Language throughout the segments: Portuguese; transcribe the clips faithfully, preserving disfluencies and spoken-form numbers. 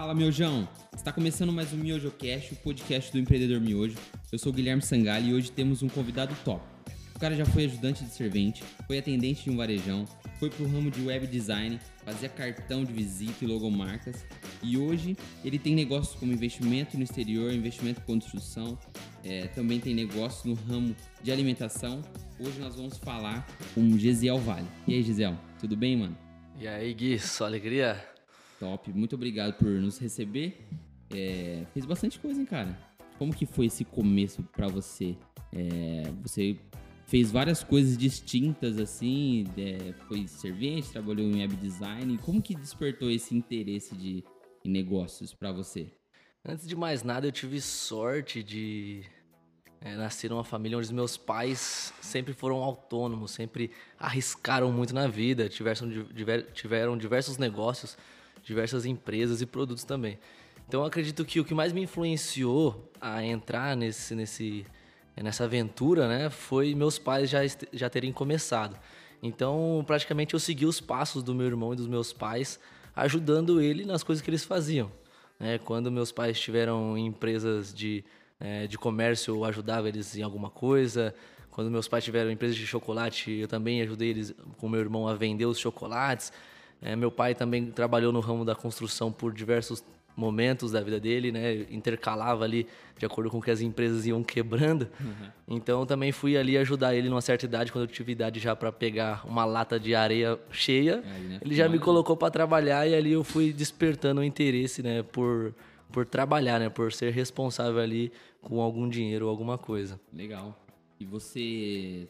Fala, miojão! Está começando mais um MiojoCast, o podcast do Empreendedor Miojo. Eu sou o Guilherme Sangal e hoje temos um convidado top. O cara já foi ajudante de servente, foi atendente de um varejão, foi pro ramo de web design, fazia cartão de visita e logomarcas. E hoje ele tem negócios como investimento no exterior, investimento em construção, é, também tem negócios no ramo de alimentação. Hoje nós vamos falar com Gesiel Vale. E aí, Gesiel, tudo bem, mano? E aí, Gui, só alegria? Top, muito obrigado por nos receber. É, fez bastante coisa, hein, cara? Como que foi esse começo pra você? É, você fez várias coisas distintas, assim, é, foi servente, trabalhou em web design. Como que despertou esse interesse de, de negócios pra você? Antes de mais nada, eu tive sorte de é, nascer numa família onde os meus pais sempre foram autônomos, sempre arriscaram muito na vida, tiveram, diver, tiveram diversos negócios, diversas empresas e produtos também. Então eu acredito que o que mais me influenciou a entrar nesse, nesse, nessa aventura, né, foi meus pais já, já terem começado. Então praticamente eu segui os passos do meu irmão e dos meus pais, ajudando ele nas coisas que eles faziam. É, quando meus pais tiveram empresas de, é, de comércio, eu ajudava eles em alguma coisa. Quando meus pais tiveram empresas de chocolate, eu também ajudei eles com meu irmão a vender os chocolates. É, meu pai também trabalhou no ramo da construção por diversos momentos da vida dele, né? Intercalava ali de acordo com o que as empresas iam quebrando. Uhum. Então, também fui ali ajudar ele numa certa idade, quando eu tive idade já para pegar uma lata de areia cheia. É, né? Ele já me colocou para trabalhar e ali eu fui despertando o interesse, né? Por, por trabalhar, né? Por ser responsável ali com algum dinheiro ou alguma coisa. Legal. E você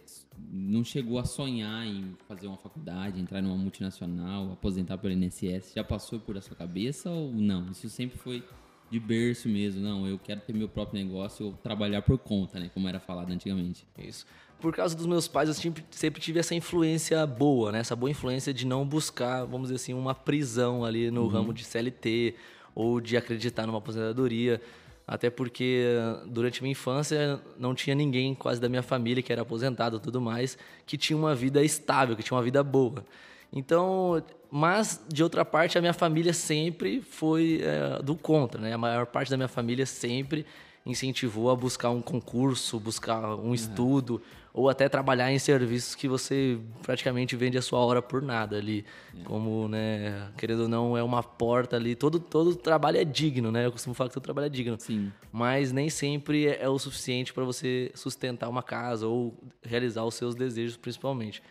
não chegou a sonhar em fazer uma faculdade, entrar numa multinacional, aposentar pelo I N S S? Já passou por a sua cabeça ou não? Isso sempre foi de berço mesmo. Não, eu quero ter meu próprio negócio ou trabalhar por conta, né? Como era falado antigamente. Isso. Por causa dos meus pais, eu sempre, sempre tive essa influência boa, né? Essa boa influência de não buscar, vamos dizer assim, uma prisão ali no uhum. ramo de C L T ou de acreditar numa aposentadoria. Até porque durante minha infância não tinha ninguém quase da minha família que era aposentado e tudo mais, que tinha uma vida estável, que tinha uma vida boa. Então, mas de outra parte a minha família sempre foi é, do contra, né? A maior parte da minha família sempre incentivou a buscar um concurso, buscar um estudo, uhum. ou até trabalhar em serviços que você praticamente vende a sua hora por nada ali. Uhum. Como, né, querendo ou não, é uma porta ali. Todo, todo trabalho é digno, né? Eu costumo falar que todo trabalho é digno. Sim. Mas nem sempre é o suficiente para você sustentar uma casa ou realizar os seus desejos, principalmente.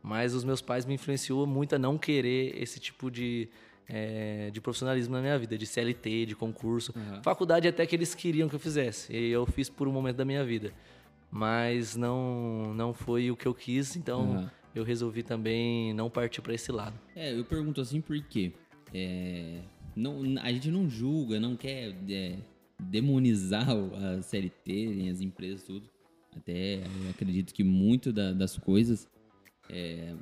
Mas os meus pais me influenciou muito a não querer esse tipo de... É, de profissionalismo na minha vida, de C L T, de concurso. Uhum. Faculdade até que eles queriam que eu fizesse. E eu fiz por um momento da minha vida. Mas não, não foi o que eu quis, então uhum. eu resolvi também não partir para esse lado. É, eu pergunto assim por quê? É, não, a gente não julga, não quer é, demonizar a C L T, as empresas, tudo. Até eu acredito que muito da, das coisas... É,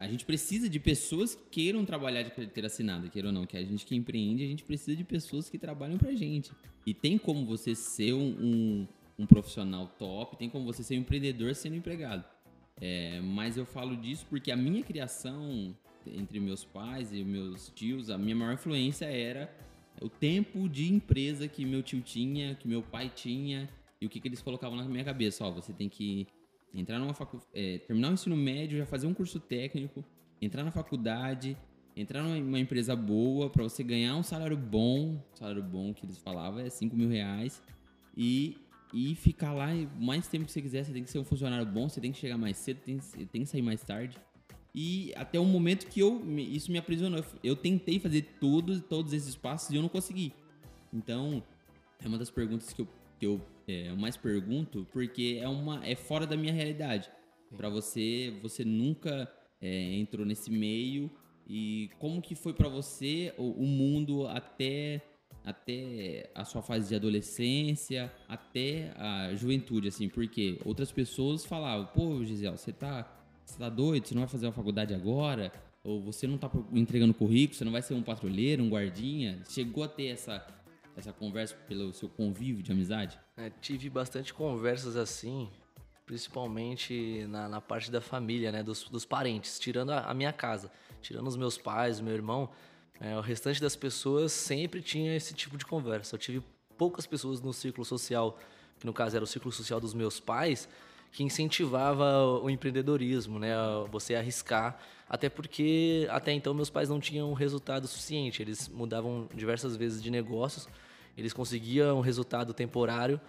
a gente precisa de pessoas que queiram trabalhar de carteira assinada, queiram ou não, que a gente que empreende, a gente precisa de pessoas que trabalham pra gente. E tem como você ser um, um, um profissional top, tem como você ser um empreendedor sendo empregado. É, mas eu falo disso porque a minha criação entre meus pais e meus tios, a minha maior influência era o tempo de empresa que meu tio tinha, que meu pai tinha, e o que, que eles colocavam na minha cabeça. Ó, você tem que... Entrar numa facu... é, terminar o ensino médio, já fazer um curso técnico, entrar na faculdade, entrar numa empresa boa para você ganhar um salário bom, salário bom que eles falavam é cinco mil reais, e, e ficar lá mais tempo que você quiser, você tem que ser um funcionário bom, você tem que chegar mais cedo, tem, tem que sair mais tarde. E até o momento que eu, isso me aprisionou, eu tentei fazer tudo, todos esses passos e eu não consegui. Então, é uma das perguntas que eu... Que eu É, eu mais pergunto porque é, uma, é fora da minha realidade. Para você, você nunca é, entrou nesse meio. E como que foi para você o, o mundo até, até a sua fase de adolescência, até a juventude, assim? Porque outras pessoas falavam, pô, Gesiel, você tá, você tá doido? Você não vai fazer uma faculdade agora? Ou você não tá entregando currículo? Você não vai ser um patrulheiro, um guardinha? Chegou a ter essa... essa conversa pelo seu convívio de amizade? É, tive bastante conversas assim, principalmente na, na parte da família, né, dos, dos parentes, tirando a, a minha casa, tirando os meus pais, meu irmão, É, o restante das pessoas sempre tinha esse tipo de conversa. Eu tive poucas pessoas no círculo social, que no caso era o círculo social dos meus pais, que incentivava o empreendedorismo, né? Você arriscar, até porque até então meus pais não tinham resultado suficiente. Eles mudavam diversas vezes de negócios, eles conseguiam um resultado temporário,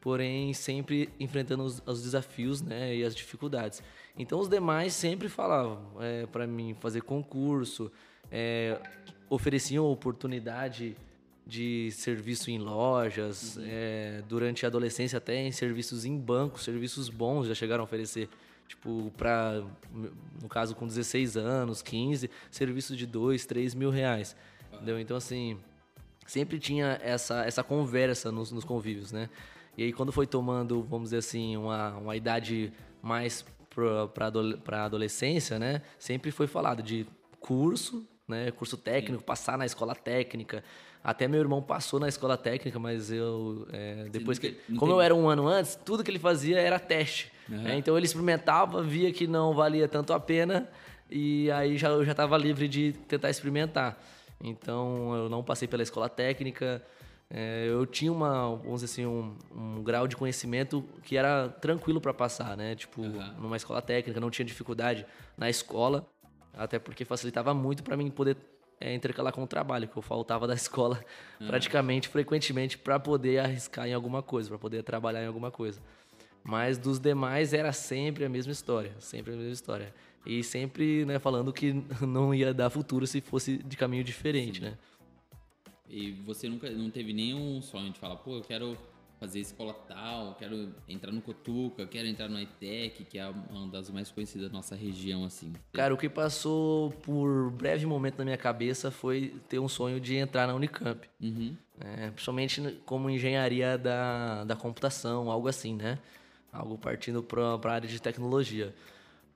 porém sempre enfrentando os, os desafios, né, e as dificuldades. Então os demais sempre falavam é, para mim fazer concurso, é, ofereciam oportunidade de serviço em lojas, uhum. é, durante a adolescência até em serviços em bancos, serviços bons já chegaram a oferecer, tipo, para, no caso com dezesseis anos, quinze, serviço de dois, três mil reais, uhum. entendeu? Então assim, sempre tinha essa, essa conversa nos, nos convívios, né? E aí quando foi tomando, vamos dizer assim, uma, uma idade mais para para adolescência, né? Sempre foi falado de curso, né? Curso técnico, Sim. passar na escola técnica. Até meu irmão passou na escola técnica, mas eu... É, depois que, como eu era um ano antes, tudo que ele fazia era teste. Uhum. Né? Então, ele experimentava, via que não valia tanto a pena e aí já, eu já estava livre de tentar experimentar. Então, eu não passei pela escola técnica. É, eu tinha uma, vamos dizer assim, um, um grau de conhecimento que era tranquilo para passar, né? Tipo, uhum. numa escola técnica, não tinha dificuldade na escola. Até porque facilitava muito para mim poder é, intercalar com o trabalho, que eu faltava da escola uhum. praticamente, frequentemente, para poder arriscar em alguma coisa, para poder trabalhar em alguma coisa. Mas dos demais era sempre a mesma história, sempre a mesma história. E sempre, né, falando que não ia dar futuro se fosse de caminho diferente, Sim. né? E você nunca não teve nenhum sonho de falar, pô, eu quero fazer escola tal, quero entrar no Cotuca, quero entrar no Itec, que é uma das mais conhecidas da nossa região, assim. Cara, o que passou por breve momento na minha cabeça foi ter um sonho de entrar na Unicamp. Uhum. É, principalmente como engenharia da, da computação, algo assim, né? Algo partindo para a área de tecnologia.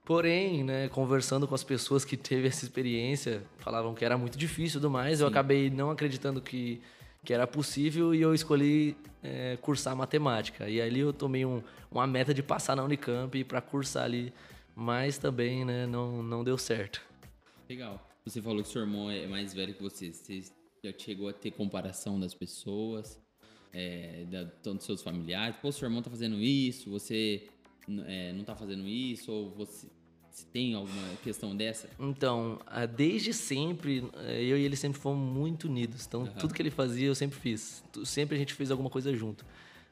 Porém, né, conversando com as pessoas que teve essa experiência, falavam que era muito difícil e tudo mais, Sim. eu acabei não acreditando que... que era possível, e eu escolhi é, cursar matemática. E ali eu tomei um, uma meta de passar na Unicamp para cursar ali, mas também, né, não, não deu certo. Legal. Você falou que seu irmão é mais velho que você. Você já chegou a ter comparação das pessoas, é, da, dos seus familiares? Pô, seu irmão tá fazendo isso, você é, não tá fazendo isso, ou você... Se tem alguma questão dessa? Então, desde sempre, eu e ele sempre fomos muito unidos. Então, uhum. tudo que ele fazia, eu sempre fiz. Sempre a gente fez alguma coisa junto.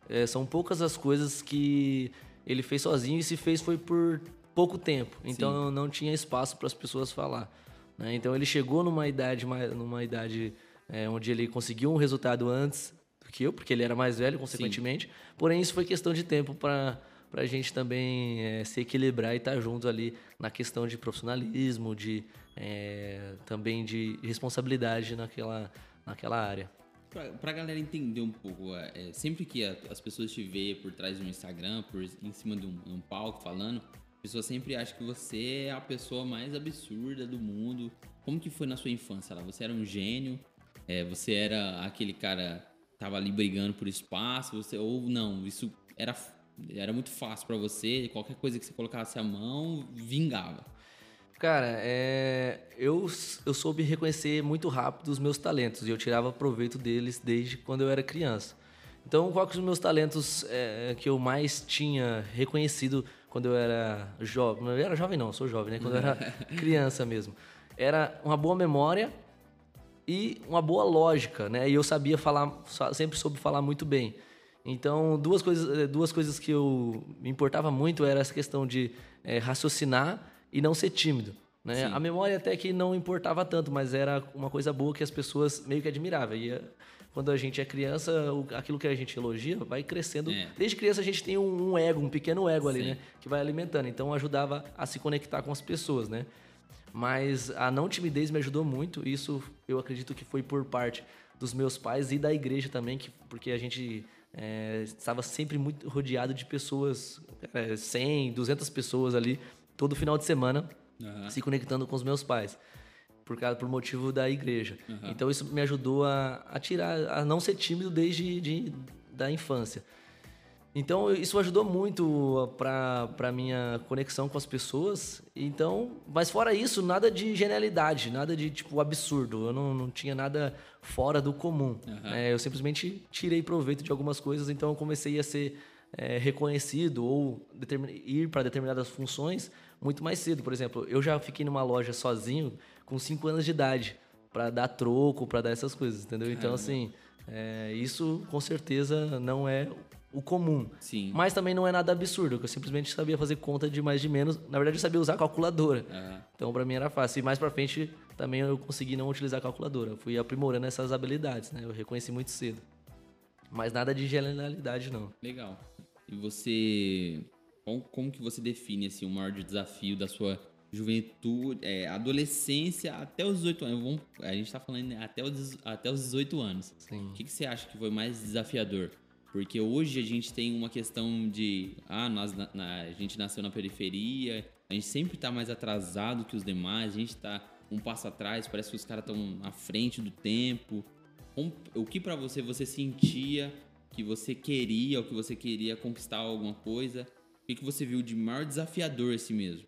É, são poucas as coisas que ele fez sozinho, e se fez foi por pouco tempo. Então, Sim. não tinha espaço para as pessoas falar, né? Então, ele chegou numa idade, numa idade é, onde ele conseguiu um resultado antes do que eu, porque ele era mais velho, consequentemente. Sim. Porém, isso foi questão de tempo para... pra gente também é, se equilibrar e estar juntos ali na questão de profissionalismo, de, é, também de responsabilidade naquela, naquela área. Pra, pra galera entender um pouco, é, sempre que a, as pessoas te veem por trás de um Instagram, por, em cima de um, um palco falando, a pessoa sempre acha que você é a pessoa mais absurda do mundo. Como que foi na sua infância lá? Você era um gênio? É, você era aquele cara que tava ali brigando por espaço? Você, ou não, isso era... Era muito fácil pra você, qualquer coisa que você colocasse a mão, vingava. Cara, é, eu, eu soube reconhecer muito rápido os meus talentos e eu tirava proveito deles desde quando eu era criança. Então, qual que os meus talentos é, que eu mais tinha reconhecido quando eu era jovem? Eu era jovem não, sou jovem, né? Quando eu era criança mesmo. Era uma boa memória e uma boa lógica, né? E eu sabia falar, sempre soube falar muito bem. Então, duas coisas, duas coisas que eu me importava muito era essa questão de é, raciocinar e não ser tímido, né? A memória até que não importava tanto, mas era uma coisa boa que as pessoas meio que admiravam. E quando a gente é criança, aquilo que a gente elogia vai crescendo. É. Desde criança a gente tem um, um ego, um pequeno ego ali, Sim. né? Que vai alimentando. Então, ajudava a se conectar com as pessoas, né? Mas a não timidez me ajudou muito. Isso eu acredito que foi por parte dos meus pais e da igreja também, que, porque a gente... É, estava sempre muito rodeado de pessoas, é, cem, duzentas pessoas ali, todo final de semana, uhum. se conectando com os meus pais, por, causa, por motivo da igreja. Uhum. Então isso me ajudou a, a tirar, a não ser tímido desde de, da infância. Então, isso ajudou muito para a minha conexão com as pessoas. Então, mas fora isso, nada de genialidade, nada de tipo absurdo. Eu não, não tinha nada fora do comum. Uhum. É, eu simplesmente tirei proveito de algumas coisas, então eu comecei a ser é, reconhecido ou determin... ir para determinadas funções muito mais cedo. Por exemplo, eu já fiquei numa loja sozinho com cinco anos de idade para dar troco, para dar essas coisas, entendeu? Então, assim, é, isso com certeza não é... o comum. Sim. Mas também não é nada absurdo, que eu simplesmente sabia fazer conta de mais de menos. Na verdade, eu sabia usar a calculadora. Uhum. Então, pra mim era fácil. E mais pra frente, também eu consegui não utilizar a calculadora. Eu fui aprimorando essas habilidades, né? Eu reconheci muito cedo. Mas nada de genialidade, não. Legal. E você... Como que você define, assim, o maior desafio da sua juventude, é, adolescência até os dezoito anos? Vamos... A gente tá falando até os, até os dezoito anos. Sim. O que, que você acha que foi mais desafiador? Porque hoje a gente tem uma questão de... Ah, nós, na, na, a gente nasceu na periferia, a gente sempre tá mais atrasado que os demais, a gente tá um passo atrás, parece que os caras estão à frente do tempo. Um, o que pra você, você sentia que você queria, ou que você queria conquistar alguma coisa? O que, que você viu de maior desafiador esse mesmo?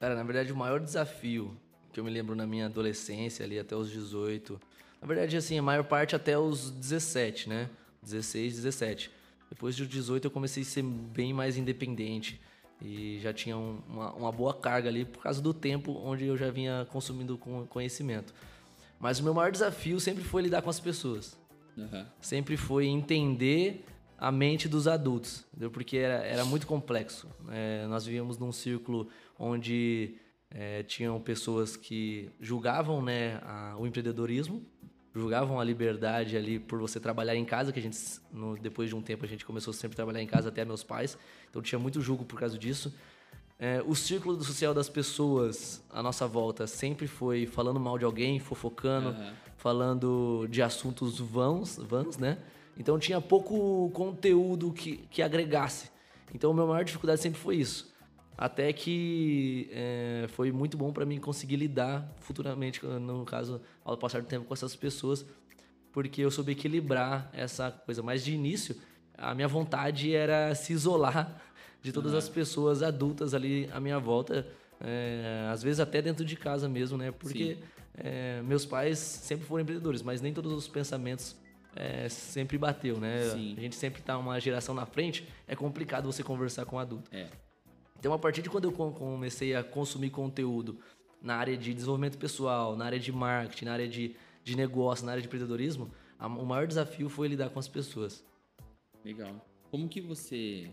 Cara, na verdade, o maior desafio que eu me lembro na minha adolescência, ali até os dezoito... Na verdade, assim, a maior parte até os dezessete, né? dezesseis, dezessete. Depois de dezoito eu comecei a ser bem mais independente e já tinha um, uma, uma boa carga ali por causa do tempo onde eu já vinha consumindo conhecimento. Mas o meu maior desafio sempre foi lidar com as pessoas. Uhum. Sempre foi entender a mente dos adultos, entendeu? Porque era, era muito complexo. É, nós vivíamos num círculo onde é, tinham pessoas que julgavam, né, a, o empreendedorismo, julgavam a liberdade ali por você trabalhar em casa, que a gente, no, depois de um tempo, a gente começou sempre a trabalhar em casa, até meus pais. Então, tinha muito julgo por causa disso. É, o círculo social das pessoas à nossa volta sempre foi falando mal de alguém, fofocando, uhum. falando de assuntos vãos, vãos, né? Então, tinha pouco conteúdo que, que agregasse. Então, a minha maior dificuldade sempre foi isso. Até que é, foi muito bom para mim conseguir lidar futuramente, no caso, ao passar do tempo com essas pessoas, porque eu soube equilibrar essa coisa. Mas de início, a minha vontade era se isolar de todas ah. as pessoas adultas ali à minha volta, é, às vezes até dentro de casa mesmo, né? Porque é, meus pais sempre foram empreendedores, mas nem todos os pensamentos... É, sempre bateu, né? Sim. A gente sempre tá uma geração na frente, é complicado você conversar com um adulto. É. Então, a partir de quando eu comecei a consumir conteúdo na área de desenvolvimento pessoal, na área de marketing, na área de, de negócio, na área de empreendedorismo, a, o maior desafio foi lidar com as pessoas. Legal. Como que você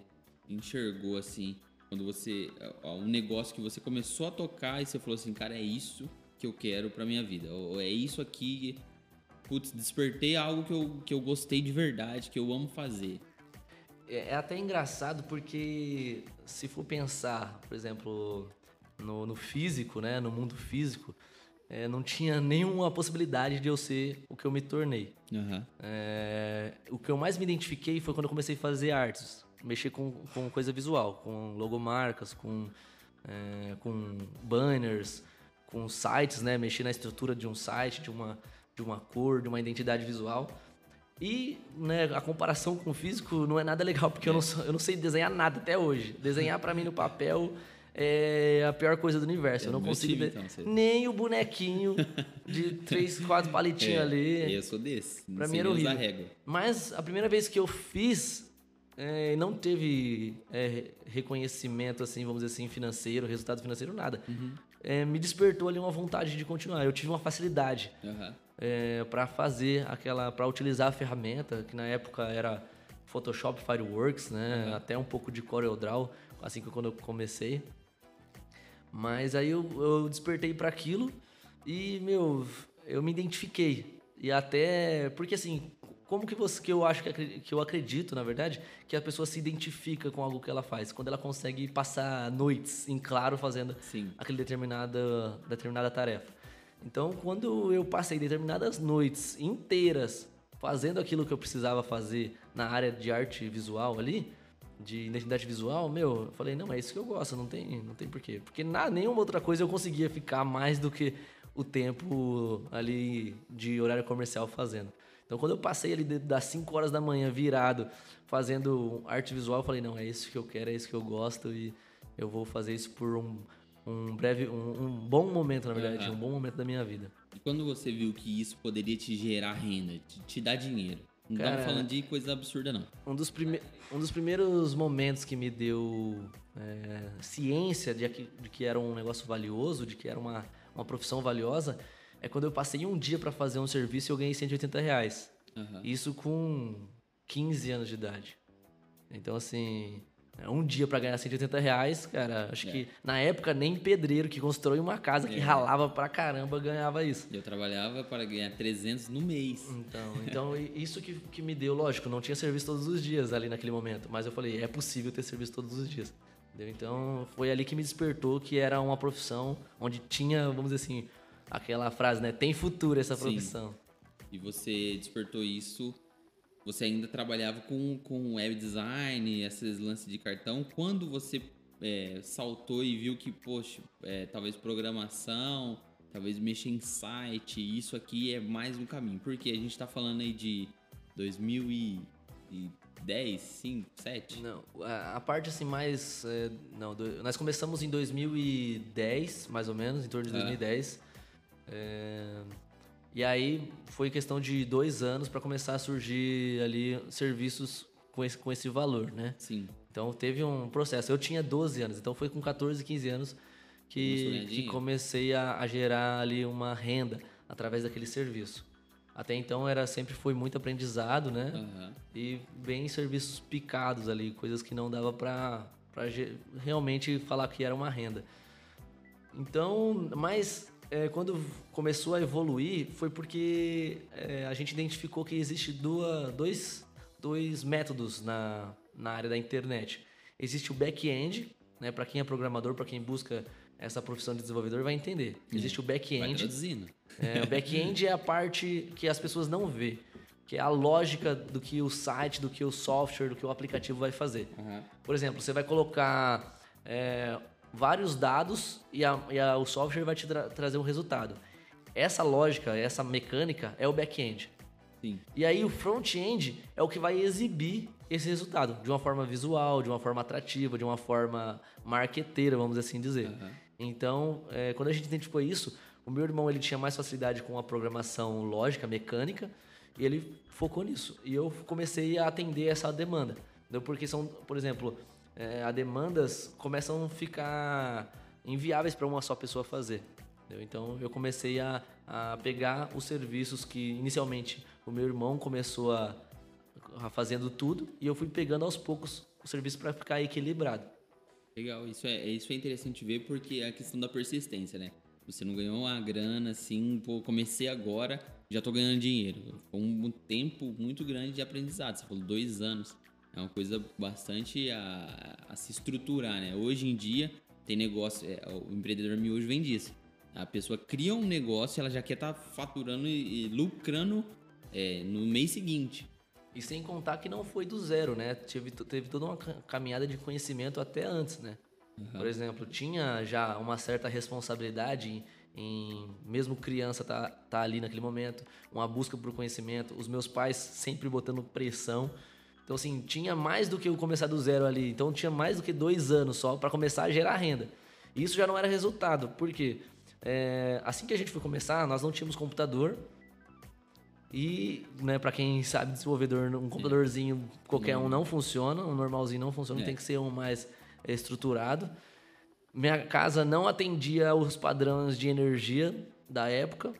enxergou, assim, quando você... um negócio que você começou a tocar e você falou assim, cara, é isso que eu quero pra minha vida. Ou é isso aqui... Putz, despertei algo que eu, que eu gostei de verdade, que eu amo fazer. É até engraçado porque, se for pensar, por exemplo, no, no físico, né, no mundo físico, é, não tinha nenhuma possibilidade de eu ser o que eu me tornei. Uhum. É, o que eu mais me identifiquei foi quando eu comecei a fazer artes, mexer com, com coisa visual, com logomarcas, com, é, com banners, com sites, né, mexer na estrutura de um site, de uma, de uma cor, de uma identidade visual. E, né, a comparação com o físico não é nada legal, porque é. eu, não sou, eu não sei desenhar nada até hoje. Desenhar pra mim no papel é a pior coisa do universo. É, eu não consigo time, de... então, você... nem o bonequinho de três, quatro palitinhos é, ali. Eu sou desse. Não pra mim era horrível. Régua. Mas a primeira vez que eu fiz, é, não teve é, reconhecimento, assim, vamos dizer assim, financeiro, resultado financeiro, nada. Uhum. É, me despertou ali uma vontade de continuar. Eu tive uma facilidade. Uhum. É, para fazer aquela, para utilizar a ferramenta que na época era Photoshop, Fireworks, né? Uhum. Até um pouco de CorelDraw, assim que quando eu comecei. Mas aí eu, eu despertei para aquilo e meu, eu me identifiquei e até porque assim, como que você, que eu acho que, que eu acredito na verdade que a pessoa se identifica com algo que ela faz quando ela consegue passar noites em claro fazendo Sim. aquele determinada determinada tarefa. Então, quando eu passei determinadas noites inteiras fazendo aquilo que eu precisava fazer na área de arte visual ali, de identidade visual, meu, eu falei, não, é isso que eu gosto, não tem, não tem porquê. Porque na, nenhuma outra coisa eu conseguia ficar mais do que o tempo ali de horário comercial fazendo. Então, quando eu passei ali das cinco horas da manhã virado, fazendo arte visual, eu falei, não, é isso que eu quero, é isso que eu gosto e eu vou fazer isso por um, um breve, um, um bom momento, na verdade, uhum. um bom momento da minha vida. E quando você viu que isso poderia te gerar renda, te, te dar dinheiro? Não estamos falando de coisa absurda, não. Um dos, prime... um dos primeiros momentos que me deu é, ciência de que, de que era um negócio valioso, de que era uma, uma profissão valiosa, é quando eu passei um dia para fazer um serviço e eu ganhei cento e oitenta reais. Uhum. Isso com quinze anos de idade. Então, assim, um dia para ganhar cento e oitenta reais, cara, acho é. que na época nem pedreiro que constrói uma casa, é. que ralava pra caramba, ganhava isso. Eu trabalhava para ganhar trezentos no mês. Então, então isso que, que me deu, lógico, não tinha serviço todos os dias ali naquele momento, mas eu falei, é possível ter serviço todos os dias. Entendeu? Então, foi ali que me despertou que era uma profissão onde tinha, vamos dizer assim, aquela frase, né? Tem futuro essa profissão. Sim. E você despertou isso, você ainda trabalhava com, com web design, esses lances de cartão. Quando você é, saltou e viu que, poxa, é, talvez programação, talvez mexer em site, isso aqui é mais um caminho. Porque a gente tá falando aí de dois mil e dez, cinco, sete? Não, a parte assim mais... É, não, do, nós começamos em dois mil e dez, mais ou menos, em torno de dois mil e dez. Ah. É, e aí foi questão de dois anos para começar a surgir ali serviços com esse, com esse valor, né? Sim. Então teve um processo. Eu tinha doze anos, então foi com catorze, quinze anos que, que comecei a, a gerar ali uma renda através daquele serviço. Até então era, sempre foi muito aprendizado, né? Uhum. E bem serviços picados ali, coisas que não dava para realmente falar que era uma renda. Então, mas... É, quando começou a evoluir, foi porque é, a gente identificou que existe duas, dois, dois métodos na, na área da internet. Existe o back-end, né, para quem é programador, para quem busca essa profissão de desenvolvedor, vai entender. Existe é, o back-end. Vai traduzindo. É, o back-end é a parte que as pessoas não vê, que é a lógica do que o site, do que o software, do que o aplicativo vai fazer. Uhum. Por exemplo, você vai colocar... É, vários dados e, a, e a, o software vai te tra- trazer um resultado. Essa lógica, essa mecânica é o back-end. Sim. E aí o front-end é o que vai exibir esse resultado de uma forma visual, de uma forma atrativa, de uma forma marqueteira, vamos assim dizer. Uhum. Então, é, quando a gente identificou isso, o meu irmão ele tinha mais facilidade com a programação lógica, mecânica, e ele focou nisso. E eu comecei a atender essa demanda. Porque são, por exemplo... É, as demandas começam a ficar inviáveis para uma só pessoa fazer. Entendeu? Então, eu comecei a, a pegar os serviços que, inicialmente, o meu irmão começou a, a fazendo tudo e eu fui pegando aos poucos o serviço para ficar equilibrado. Legal, isso é, isso é interessante ver porque é a questão da persistência, né? Você não ganhou uma grana assim, pô, comecei agora, já estou ganhando dinheiro. Foi um tempo muito grande de aprendizado, você falou dois anos. É uma coisa bastante a, a se estruturar, né? Hoje em dia, tem negócio... É, o empreendedor miojo vem disso. A pessoa cria um negócio e ela já quer estar tá faturando e, e lucrando é, no mês seguinte. E sem contar que não foi do zero, né? Teve, teve toda uma caminhada de conhecimento até antes, né? Uhum. Por exemplo, tinha já uma certa responsabilidade em, em mesmo criança tá, tá ali naquele momento, uma busca por conhecimento, os meus pais sempre botando pressão. Então, assim, tinha mais do que eu começar do zero ali. Então, tinha mais do que dois anos só para começar a gerar renda. E isso já não era resultado. Por quê? É, assim que a gente foi começar, nós não tínhamos computador. E, né, para quem sabe, desenvolvedor, um computadorzinho é. qualquer um não funciona. Um normalzinho não funciona. É. Tem que ser um mais estruturado. Minha casa não atendia aos padrões de energia da época.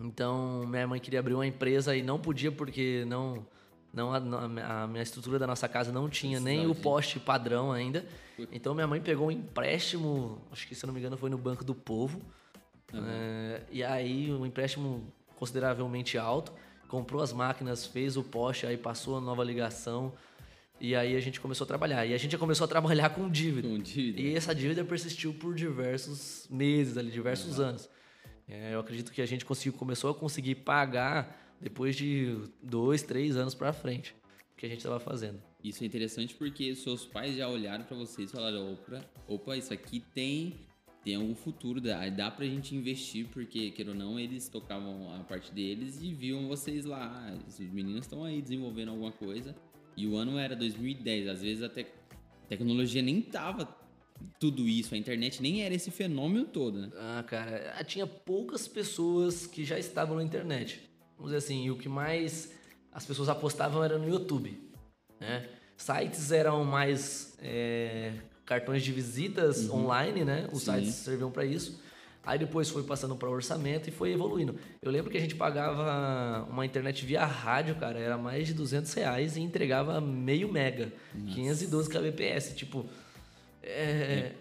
Então, minha mãe queria abrir uma empresa e não podia porque não... Não, a, a minha estrutura da nossa casa não tinha nem o poste padrão ainda. Então, minha mãe pegou um empréstimo, acho que, se eu não me engano, foi no Banco do Povo. Uhum. É, e aí, um empréstimo consideravelmente alto. Comprou as máquinas, fez o poste, aí passou a nova ligação. E aí, a gente começou a trabalhar. E a gente já começou a trabalhar com dívida. Com dívida. E essa dívida persistiu por diversos meses, ali, diversos uhum. anos. É, eu acredito que a gente conseguiu, começou a conseguir pagar... Depois de dois, três anos pra frente, que a gente estava fazendo. Isso é interessante porque seus pais já olharam pra vocês e falaram, opa, opa, isso aqui tem, tem algum futuro, dá, dá pra gente investir, porque, queira ou não, eles tocavam a parte deles e viam vocês lá, os meninos estão aí desenvolvendo alguma coisa. E o ano era dois mil e dez, às vezes a te- tecnologia nem tava tudo isso, a internet nem era esse fenômeno todo, né? Ah, cara, tinha poucas pessoas que já estavam na internet. Vamos dizer assim, e o que mais as pessoas apostavam era no YouTube, né? Sites eram mais é, cartões de visitas uhum. online, né? Os Sim. sites serviam para isso. Aí depois foi passando para orçamento e foi evoluindo. Eu lembro que a gente pagava uma internet via rádio, cara, era mais de duzentos reais e entregava meio mega, Nossa. quinhentos e doze kbps. Tipo, é, é.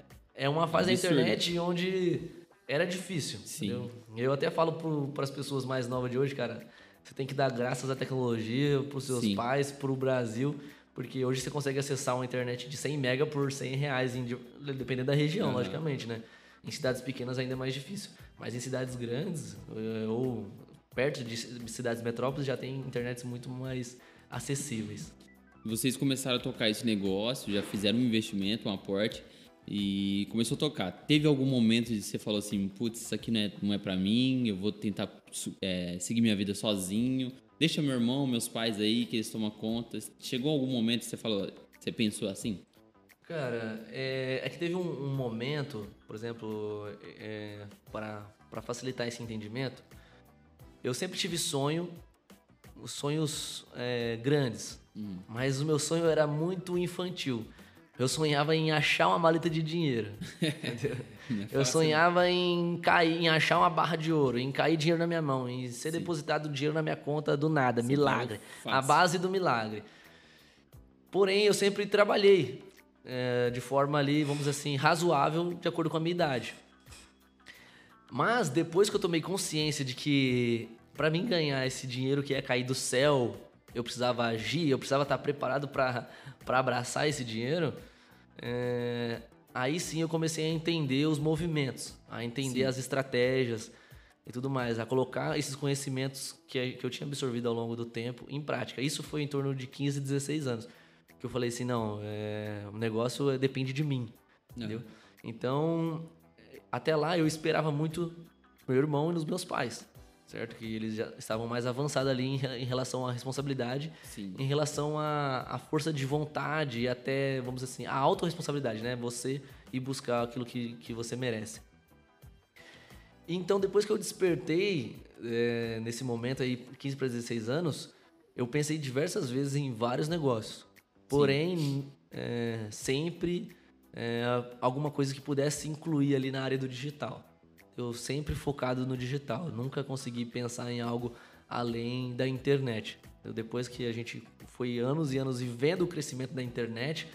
é uma fase da internet onde era difícil. Sim. Eu, eu até falo para as pessoas mais novas de hoje, cara, você tem que dar graças à tecnologia, para os seus Sim. pais, para o Brasil, porque hoje você consegue acessar uma internet de cem mega por cem reais, dependendo da região, uhum. logicamente, né? Em cidades pequenas ainda é mais difícil, mas em cidades grandes ou perto de cidades metrópoles já tem internets muito mais acessíveis. Vocês começaram a tocar esse negócio, já fizeram um investimento, um aporte e começou a tocar. Teve algum momento de você falou assim, putz, isso aqui não é, não é pra mim, eu vou tentar é, seguir minha vida sozinho, deixa meu irmão, meus pais aí que eles tomam conta. Chegou algum momento que você falou, você pensou assim? Cara, é, é que teve um, um momento, por exemplo, é, para facilitar esse entendimento, eu sempre tive sonho, sonhos é, grandes, hum. mas o meu sonho era muito infantil. Eu sonhava em achar uma maleta de dinheiro, entendeu? É eu sonhava em cair, em achar uma barra de ouro, em cair dinheiro na minha mão, em ser Sim. depositado dinheiro na minha conta do nada, Sim, milagre, a base do milagre. Porém, eu sempre trabalhei. É, de forma ali, vamos dizer assim, razoável, de acordo com a minha idade. Mas depois que eu tomei consciência de que para mim ganhar esse dinheiro que ia cair do céu, eu precisava agir, eu precisava estar preparado para abraçar esse dinheiro, é, aí sim eu comecei a entender os movimentos, a entender sim. as estratégias e tudo mais, a colocar esses conhecimentos que, que eu tinha absorvido ao longo do tempo em prática. Isso foi em torno de quinze, dezesseis anos. Que eu falei assim, não, é, o negócio depende de mim, entendeu? Uhum. Então, até lá eu esperava muito meu irmão e nos meus pais, certo? Que eles já estavam mais avançados ali em, em relação à responsabilidade, Sim. em relação à, à força de vontade e até, vamos dizer assim, a autorresponsabilidade, né? Você ir buscar aquilo que, que você merece. Então, depois que eu despertei, é, nesse momento aí, quinze para dezesseis anos, eu pensei diversas vezes em vários negócios. Porém, é, sempre é, alguma coisa que pudesse incluir ali na área do digital. Eu sempre focado no digital, nunca consegui pensar em algo além da internet. Eu, depois que a gente foi anos e anos vivendo o crescimento da internet,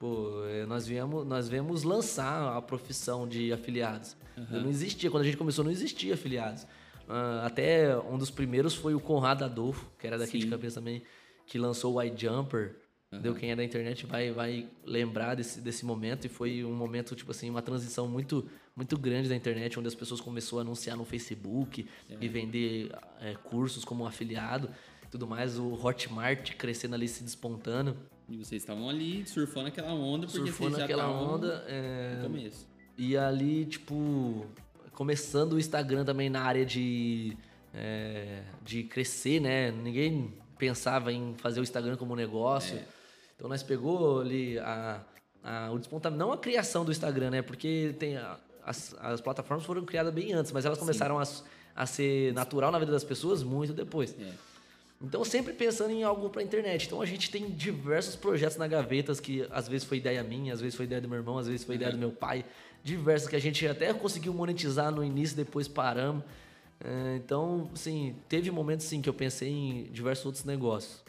pô, nós, viemos, nós viemos lançar a profissão de afiliados. Uhum. Não existia, quando a gente começou não existia afiliados. Uh, até um dos primeiros foi o Conrado Adolfo, que era daqui Sim. de Campinas também, que lançou o iJumper. Uhum. Quem é da internet vai, vai lembrar desse, desse momento. E foi um momento, tipo assim, uma transição muito, muito grande da internet, onde as pessoas começaram a anunciar no Facebook é. e vender é, cursos como afiliado e tudo mais. O Hotmart crescendo ali, se despontando. E vocês estavam ali surfando aquela onda, porque surfando vocês já aquela onda é... no começo. E ali, tipo, começando o Instagram também na área de, é, de crescer, né? Ninguém pensava em fazer o Instagram como negócio. É. Então nós pegou ali a, a, o despontamento, não a criação do Instagram, né? Porque tem a, as, as plataformas foram criadas bem antes, mas elas começaram a, a ser natural na vida das pessoas muito depois. É. Então sempre pensando em algo para a internet. Então a gente tem diversos projetos na gaveta que às vezes foi ideia minha, às vezes foi ideia do meu irmão, às vezes foi ideia uhum. do meu pai. Diversos que a gente até conseguiu monetizar no início, depois paramos. Então, assim, teve momentos sim, que eu pensei em diversos outros negócios.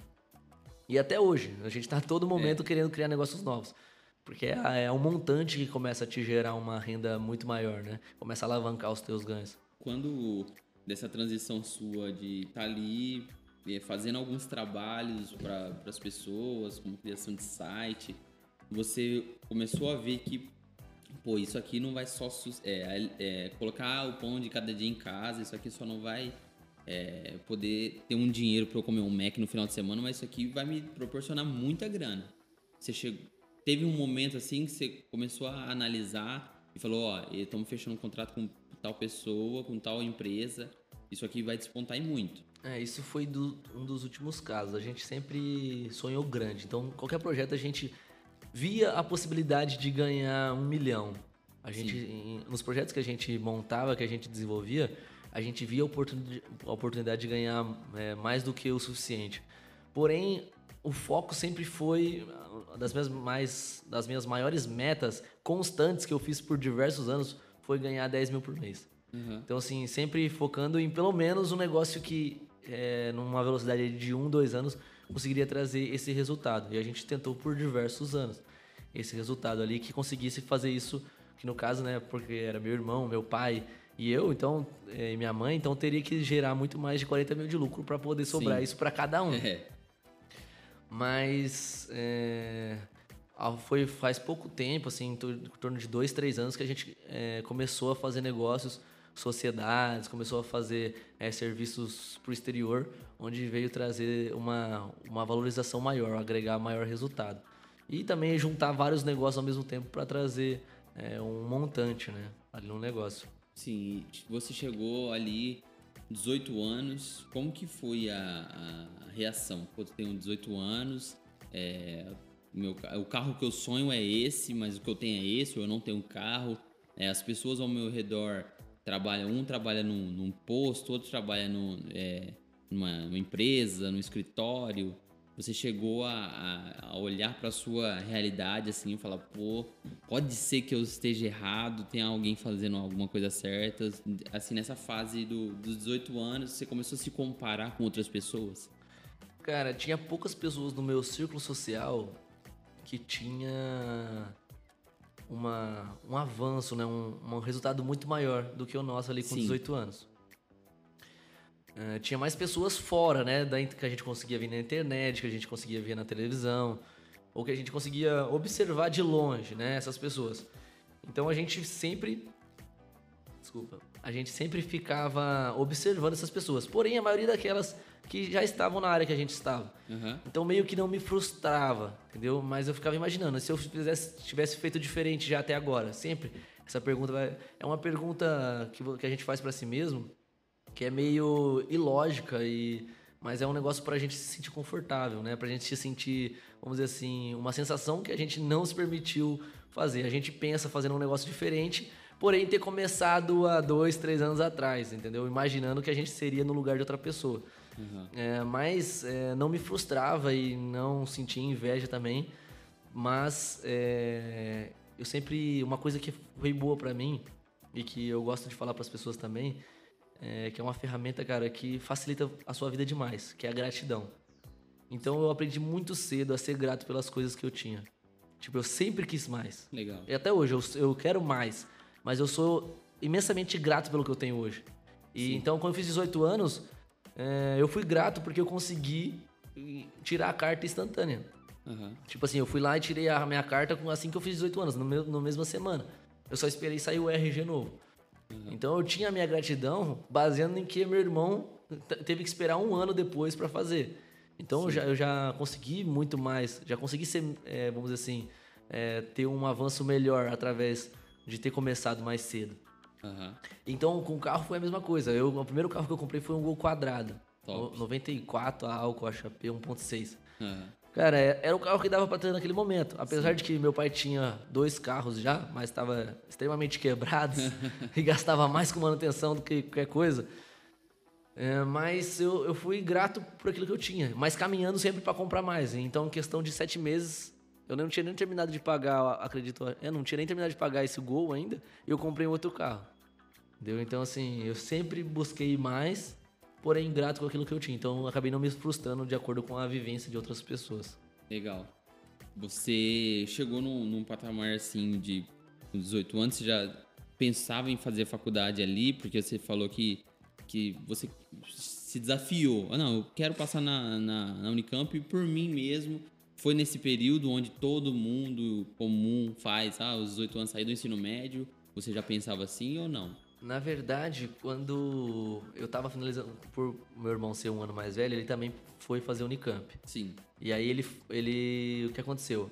E até hoje, a gente está a todo momento é. querendo criar negócios novos. Porque é, é um montante que começa a te gerar uma renda muito maior, né? Começa a alavancar os teus ganhos. Quando dessa transição sua de estar tá ali fazendo alguns trabalhos para as pessoas, como criação de site, você começou a ver que, pô, isso aqui não vai só é, é, colocar o pão de cada dia em casa, isso aqui só não vai... É, poder ter um dinheiro para eu comer um Mac no final de semana, mas isso aqui vai me proporcionar muita grana. Você chegou, teve um momento assim que você começou a analisar e falou, ó, estamos fechando um contrato com tal pessoa, com tal empresa, isso aqui vai despontar em muito. É, isso foi do, um dos últimos casos. A gente sempre sonhou grande. Então, qualquer projeto a gente via a possibilidade de ganhar um milhão. A gente, em, nos projetos que a gente montava, que a gente desenvolvia, a gente via a oportunidade, a oportunidade de ganhar é, mais do que o suficiente. Porém, o foco sempre foi das minhas, mais, das minhas maiores metas constantes que eu fiz por diversos anos, foi ganhar dez mil por mês. Uhum. Então, assim, sempre focando em pelo menos um negócio que, é, numa velocidade de um, dois anos, conseguiria trazer esse resultado. E a gente tentou por diversos anos esse resultado ali, que conseguisse fazer isso, que no caso, né, porque era meu irmão, meu pai e eu, então, e minha mãe, então teria que gerar muito mais de quarenta mil de lucro para poder sobrar. Sim. Isso para cada um. É. Mas é, foi faz pouco tempo, assim, em torno de dois, três anos, que a gente é, começou a fazer negócios, sociedades, começou a fazer é, serviços para o exterior, onde veio trazer uma, uma valorização maior, agregar maior resultado. E também juntar vários negócios ao mesmo tempo para trazer é, um montante, né, ali no negócio. Sim, você chegou ali... dezoito anos, como que foi a, a reação? Eu tenho dezoito anos, é, meu, o carro que eu sonho é esse, mas o que eu tenho é esse, ou eu não tenho carro. É, as pessoas ao meu redor trabalham, um trabalha num, num posto, outro trabalha num, é, numa, numa empresa, num escritório. Você chegou a, a olhar para a sua realidade assim e falar, pô, pode ser que eu esteja errado, tem alguém fazendo alguma coisa certa. Assim, nessa fase do, dos dezoito anos, você começou a se comparar com outras pessoas? Cara, tinha poucas pessoas no meu círculo social que tinha uma, um avanço, né? um, um resultado muito maior do que o nosso ali com Sim. dezoito anos. Uh, tinha mais pessoas fora, né? Da, que a gente conseguia ver na internet, que a gente conseguia ver na televisão, ou que a gente conseguia observar de longe, né? Essas pessoas. Então a gente sempre... Desculpa. A gente sempre ficava observando essas pessoas. Porém, a maioria daquelas que já estavam na área que a gente estava. Uhum. Então meio que não me frustrava, entendeu? Mas eu ficava imaginando, se eu fizesse, tivesse feito diferente já até agora, sempre. Essa pergunta vai, é uma pergunta que, que a gente faz para si mesmo, que é meio ilógica, e, mas é um negócio pra gente se sentir confortável, né? Pra gente se sentir, vamos dizer assim, uma sensação que a gente não se permitiu fazer. A gente pensa fazendo um negócio diferente, porém ter começado há dois, três anos atrás, entendeu? Imaginando que a gente seria no lugar de outra pessoa. Uhum. É, mas é, não me frustrava e não sentia inveja também, mas é, eu sempre... Uma coisa que foi boa pra mim e que eu gosto de falar pras pessoas também... É, que é uma ferramenta, cara, que facilita a sua vida demais, que é a gratidão. Então eu aprendi muito cedo a ser grato pelas coisas que eu tinha. Tipo, eu sempre quis mais. Legal. E até hoje, eu, eu quero mais, mas eu sou imensamente grato pelo que eu tenho hoje. E, então, quando eu fiz dezoito anos, é, eu fui grato porque eu consegui tirar a carta instantânea. Uhum. Tipo assim, eu fui lá e tirei a minha carta assim que eu fiz dezoito anos, no meu, na mesma semana. Eu só esperei sair o R G novo. Uhum. Então eu tinha a minha gratidão baseando em que meu irmão teve que esperar um ano depois para fazer. Então eu já, eu já consegui muito mais, já consegui ser, é, vamos dizer assim, é, ter um avanço melhor através de ter começado mais cedo. Uhum. Então com o carro foi a mesma coisa. Eu, o primeiro carro que eu comprei foi um Gol Quadrado. Top. noventa e quatro a álcool, a Chapé um ponto seis. Uhum. Cara, era o carro que dava para ter naquele momento. Apesar Sim. de que meu pai tinha dois carros já, mas estava extremamente quebrados e gastava mais com manutenção do que qualquer coisa. É, mas eu, eu fui grato por aquilo que eu tinha, mas caminhando sempre para comprar mais. Então, em questão de sete meses, eu não tinha nem terminado de pagar, acredito... Eu não tinha nem terminado de pagar esse Gol ainda, e eu comprei um outro carro. Entendeu? Então, assim, eu sempre busquei mais... porém grato com aquilo que eu tinha. Então, eu acabei não me frustrando de acordo com a vivência de outras pessoas. Legal. Você chegou num, num patamar, assim, de dezoito anos, você já pensava em fazer faculdade ali, porque você falou que, que você se desafiou. Ah, não, eu quero passar na, na, na Unicamp, e por mim mesmo, foi nesse período onde todo mundo comum faz, ah, os dezoito anos saí do ensino médio, você já pensava assim ou não? Na verdade, quando eu tava finalizando, por meu irmão ser um ano mais velho, ele também foi fazer Unicamp. Sim. E aí ele, ele, o que aconteceu?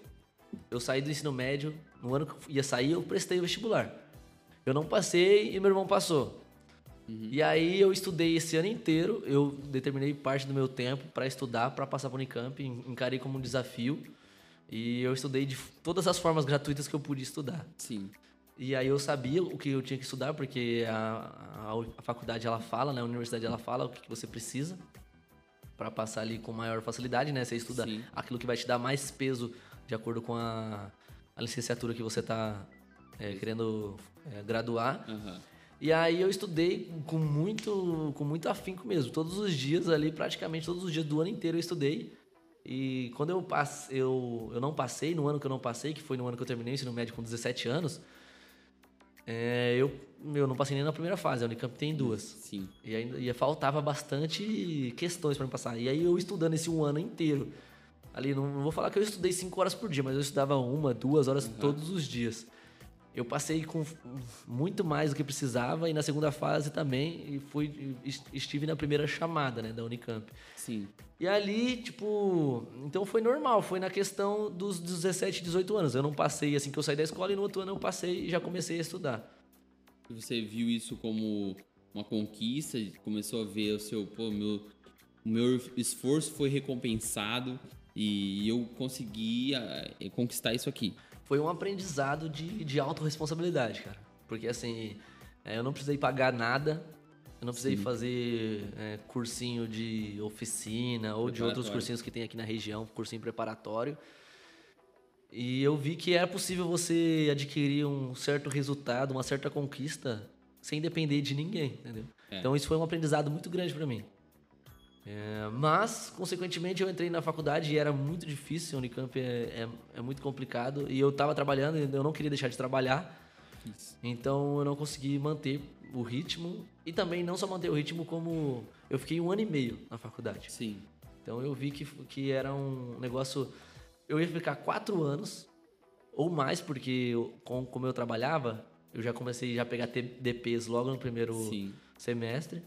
Eu saí do ensino médio, no ano que ia sair eu prestei o vestibular. Eu não passei e meu irmão passou. Uhum. E aí eu estudei esse ano inteiro, eu determinei parte do meu tempo para estudar, para passar para o Unicamp, encarei como um desafio. E eu estudei de todas as formas gratuitas que eu pude estudar. Sim. E aí eu sabia o que eu tinha que estudar, porque a, a, a faculdade ela fala, né? A universidade ela fala o que, que você precisa para passar ali com maior facilidade, né? Você estuda Sim. aquilo que vai te dar mais peso de acordo com a, a licenciatura que você está é, querendo é, graduar. Uhum. E aí eu estudei com muito, com muito afinco mesmo. Todos os dias ali, praticamente todos os dias do ano inteiro eu estudei. E quando eu, passe, eu, eu não passei, no ano que eu não passei, que foi no ano que eu terminei o ensino médio com dezessete anos, é, eu, eu não passei nem na primeira fase, a Unicamp tem duas. Sim. E aí e faltava bastante questões para me passar. E aí eu estudando esse um ano inteiro, ali não, não vou falar que eu estudei cinco horas por dia, mas eu estudava uma, duas horas uhum. todos os dias. Eu passei com muito mais do que precisava e na segunda fase também e fui, estive na primeira chamada, né, da Unicamp. Sim. E ali, tipo... Então foi normal, foi na questão dos dezessete, dezoito anos. Eu não passei assim que eu saí da escola e no outro ano eu passei e já comecei a estudar. E você viu isso como uma conquista? Começou a ver o seu... Pô, meu, meu esforço foi recompensado e eu consegui conquistar isso aqui. Foi um aprendizado de, de autorresponsabilidade, cara. Porque, assim, eu não precisei pagar nada. Eu não precisei Sim. fazer é, cursinho de oficina ou de outros cursinhos que tem aqui na região, cursinho preparatório. E eu vi que era possível você adquirir um certo resultado, uma certa conquista, sem depender de ninguém, entendeu? É. Então, isso foi um aprendizado muito grande pra mim. É, mas, consequentemente, eu entrei na faculdade e era muito difícil, a Unicamp é, é, é muito complicado. E eu estava trabalhando e eu não queria deixar de trabalhar. Isso. Então, eu não consegui manter o ritmo. E também não só manter o ritmo, como... Eu fiquei um ano e meio na faculdade. Sim. Então, eu vi que, que era um negócio... Eu ia ficar quatro anos ou mais, porque eu, com, como eu trabalhava, eu já comecei a pegar D Ps logo no primeiro Sim. semestre.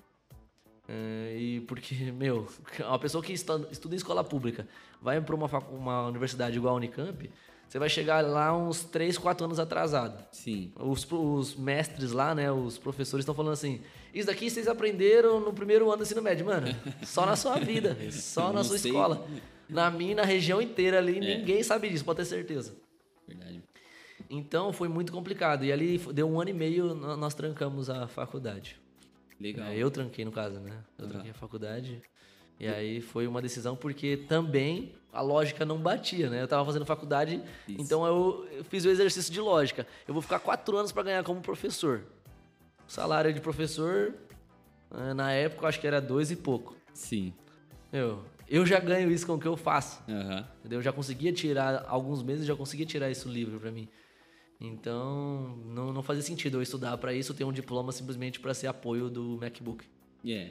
É, e porque, meu, uma pessoa que estuda, estuda em escola pública vai para uma, uma universidade igual a Unicamp, você vai chegar lá uns três, quatro anos atrasado. Sim. Os, os mestres lá, né, os professores estão falando assim, isso daqui vocês aprenderam no primeiro ano do ensino médio. Mano, só na sua vida, só na sua sei. escola. Na minha, na região inteira ali, é. ninguém sabe disso, pode ter certeza. Verdade. Então, foi muito complicado. E ali, deu um ano e meio, nós trancamos a faculdade. Legal. Eu tranquei, no caso, né? Eu uhum. tranquei a faculdade. E aí foi uma decisão porque também a lógica não batia, né? Eu tava fazendo faculdade, Isso. então eu fiz o exercício de lógica. Eu vou ficar quatro anos para ganhar como professor. O salário de professor, na época, eu acho que era dois e pouco. Sim. Eu, eu já ganho isso com o que eu faço. Uhum. Entendeu? Eu já conseguia tirar, alguns meses, já conseguia tirar isso livre para mim. Então, não, não fazia sentido eu estudar para isso, ter um diploma simplesmente para ser apoio do MacBook. É,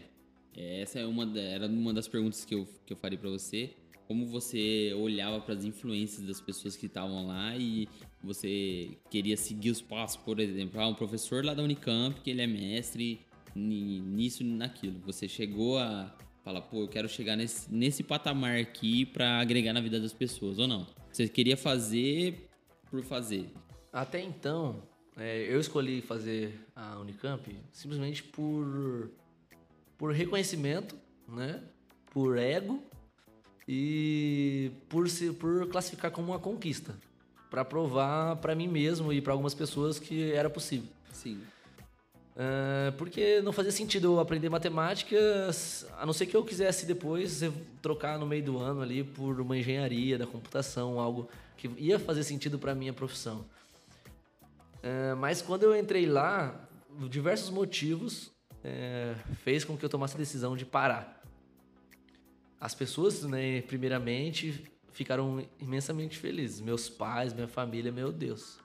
yeah. essa é uma, era uma das perguntas que eu, que eu faria para você. Como você olhava para as influências das pessoas que estavam lá e você queria seguir os passos, por exemplo, ah, um professor lá da Unicamp, que ele é mestre nisso e naquilo. Você chegou a falar, pô, eu quero chegar nesse, nesse patamar aqui para agregar na vida das pessoas, ou não? Você queria fazer por fazer. Até então, é, eu escolhi fazer a Unicamp simplesmente por, por reconhecimento, né? Por ego e por, se, por classificar como uma conquista. Para provar para mim mesmo e para algumas pessoas que era possível. Sim. É, porque não fazia sentido eu aprender matemática, a não ser que eu quisesse depois trocar no meio do ano ali por uma engenharia da computação, algo que ia fazer sentido para a minha profissão. É, mas quando eu entrei lá, diversos motivos é, fez com que eu tomasse a decisão de parar. As pessoas, né, primeiramente, ficaram imensamente felizes. Meus pais, minha família, meu Deus.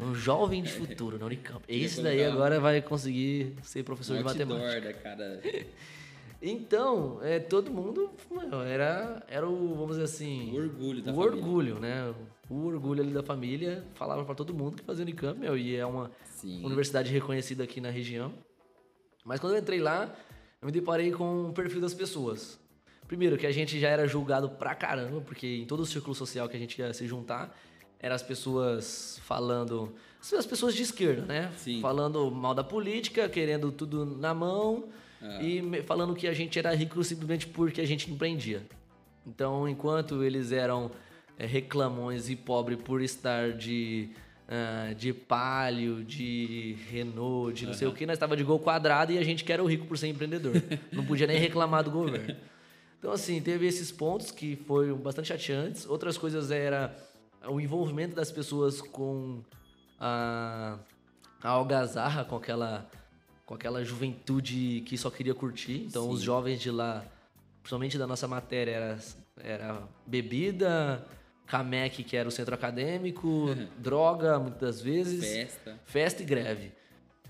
Um jovem de futuro na Unicamp. Esse daí agora vai conseguir ser professor de matemática. Cara. Então, é, todo mundo mano, era, era o, vamos dizer assim... O orgulho da família. O orgulho, né? O orgulho ali da família. Falava pra todo mundo que fazia Unicamp, meu. E é uma Sim. universidade reconhecida aqui na região. Mas quando eu entrei lá, eu me deparei com o perfil das pessoas. Primeiro, que a gente já era julgado pra caramba, porque em todo o círculo social que a gente ia se juntar, eram as pessoas falando... As pessoas de esquerda, né? Sim. Falando mal da política, querendo tudo na mão ah. e falando que a gente era rico simplesmente porque a gente empreendia. Então, enquanto eles eram é, reclamões e pobres por estar de, uh, de Palio, de Renault, de não uhum. sei o que, nós estávamos de Gol quadrado e a gente que era o rico por ser empreendedor. Não podia nem reclamar do governo. Então, assim, teve esses pontos que foram bastante chateantes. Outras coisas era o envolvimento das pessoas com... A, a algazarra com aquela, com aquela juventude que só queria curtir. Então, Sim. os jovens de lá, principalmente da nossa matéria, era, era bebida, Camec, que era o centro acadêmico, uhum. droga, muitas vezes. Festa. Festa e greve.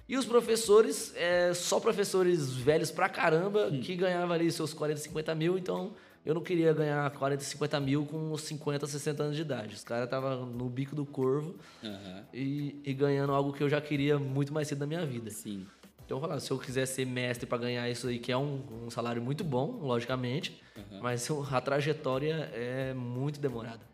E os professores, é, só professores velhos pra caramba, hum. que ganhavam ali seus quarenta, cinquenta mil. Então, eu não queria ganhar quarenta, cinquenta mil com cinquenta, sessenta anos de idade. Os caras estavam no bico do corvo uhum. e, e ganhando algo que eu já queria muito mais cedo na minha vida. Sim. Então eu falava, se eu quiser ser mestre para ganhar isso aí, que é um, um salário muito bom, logicamente, uhum. mas a trajetória é muito demorada.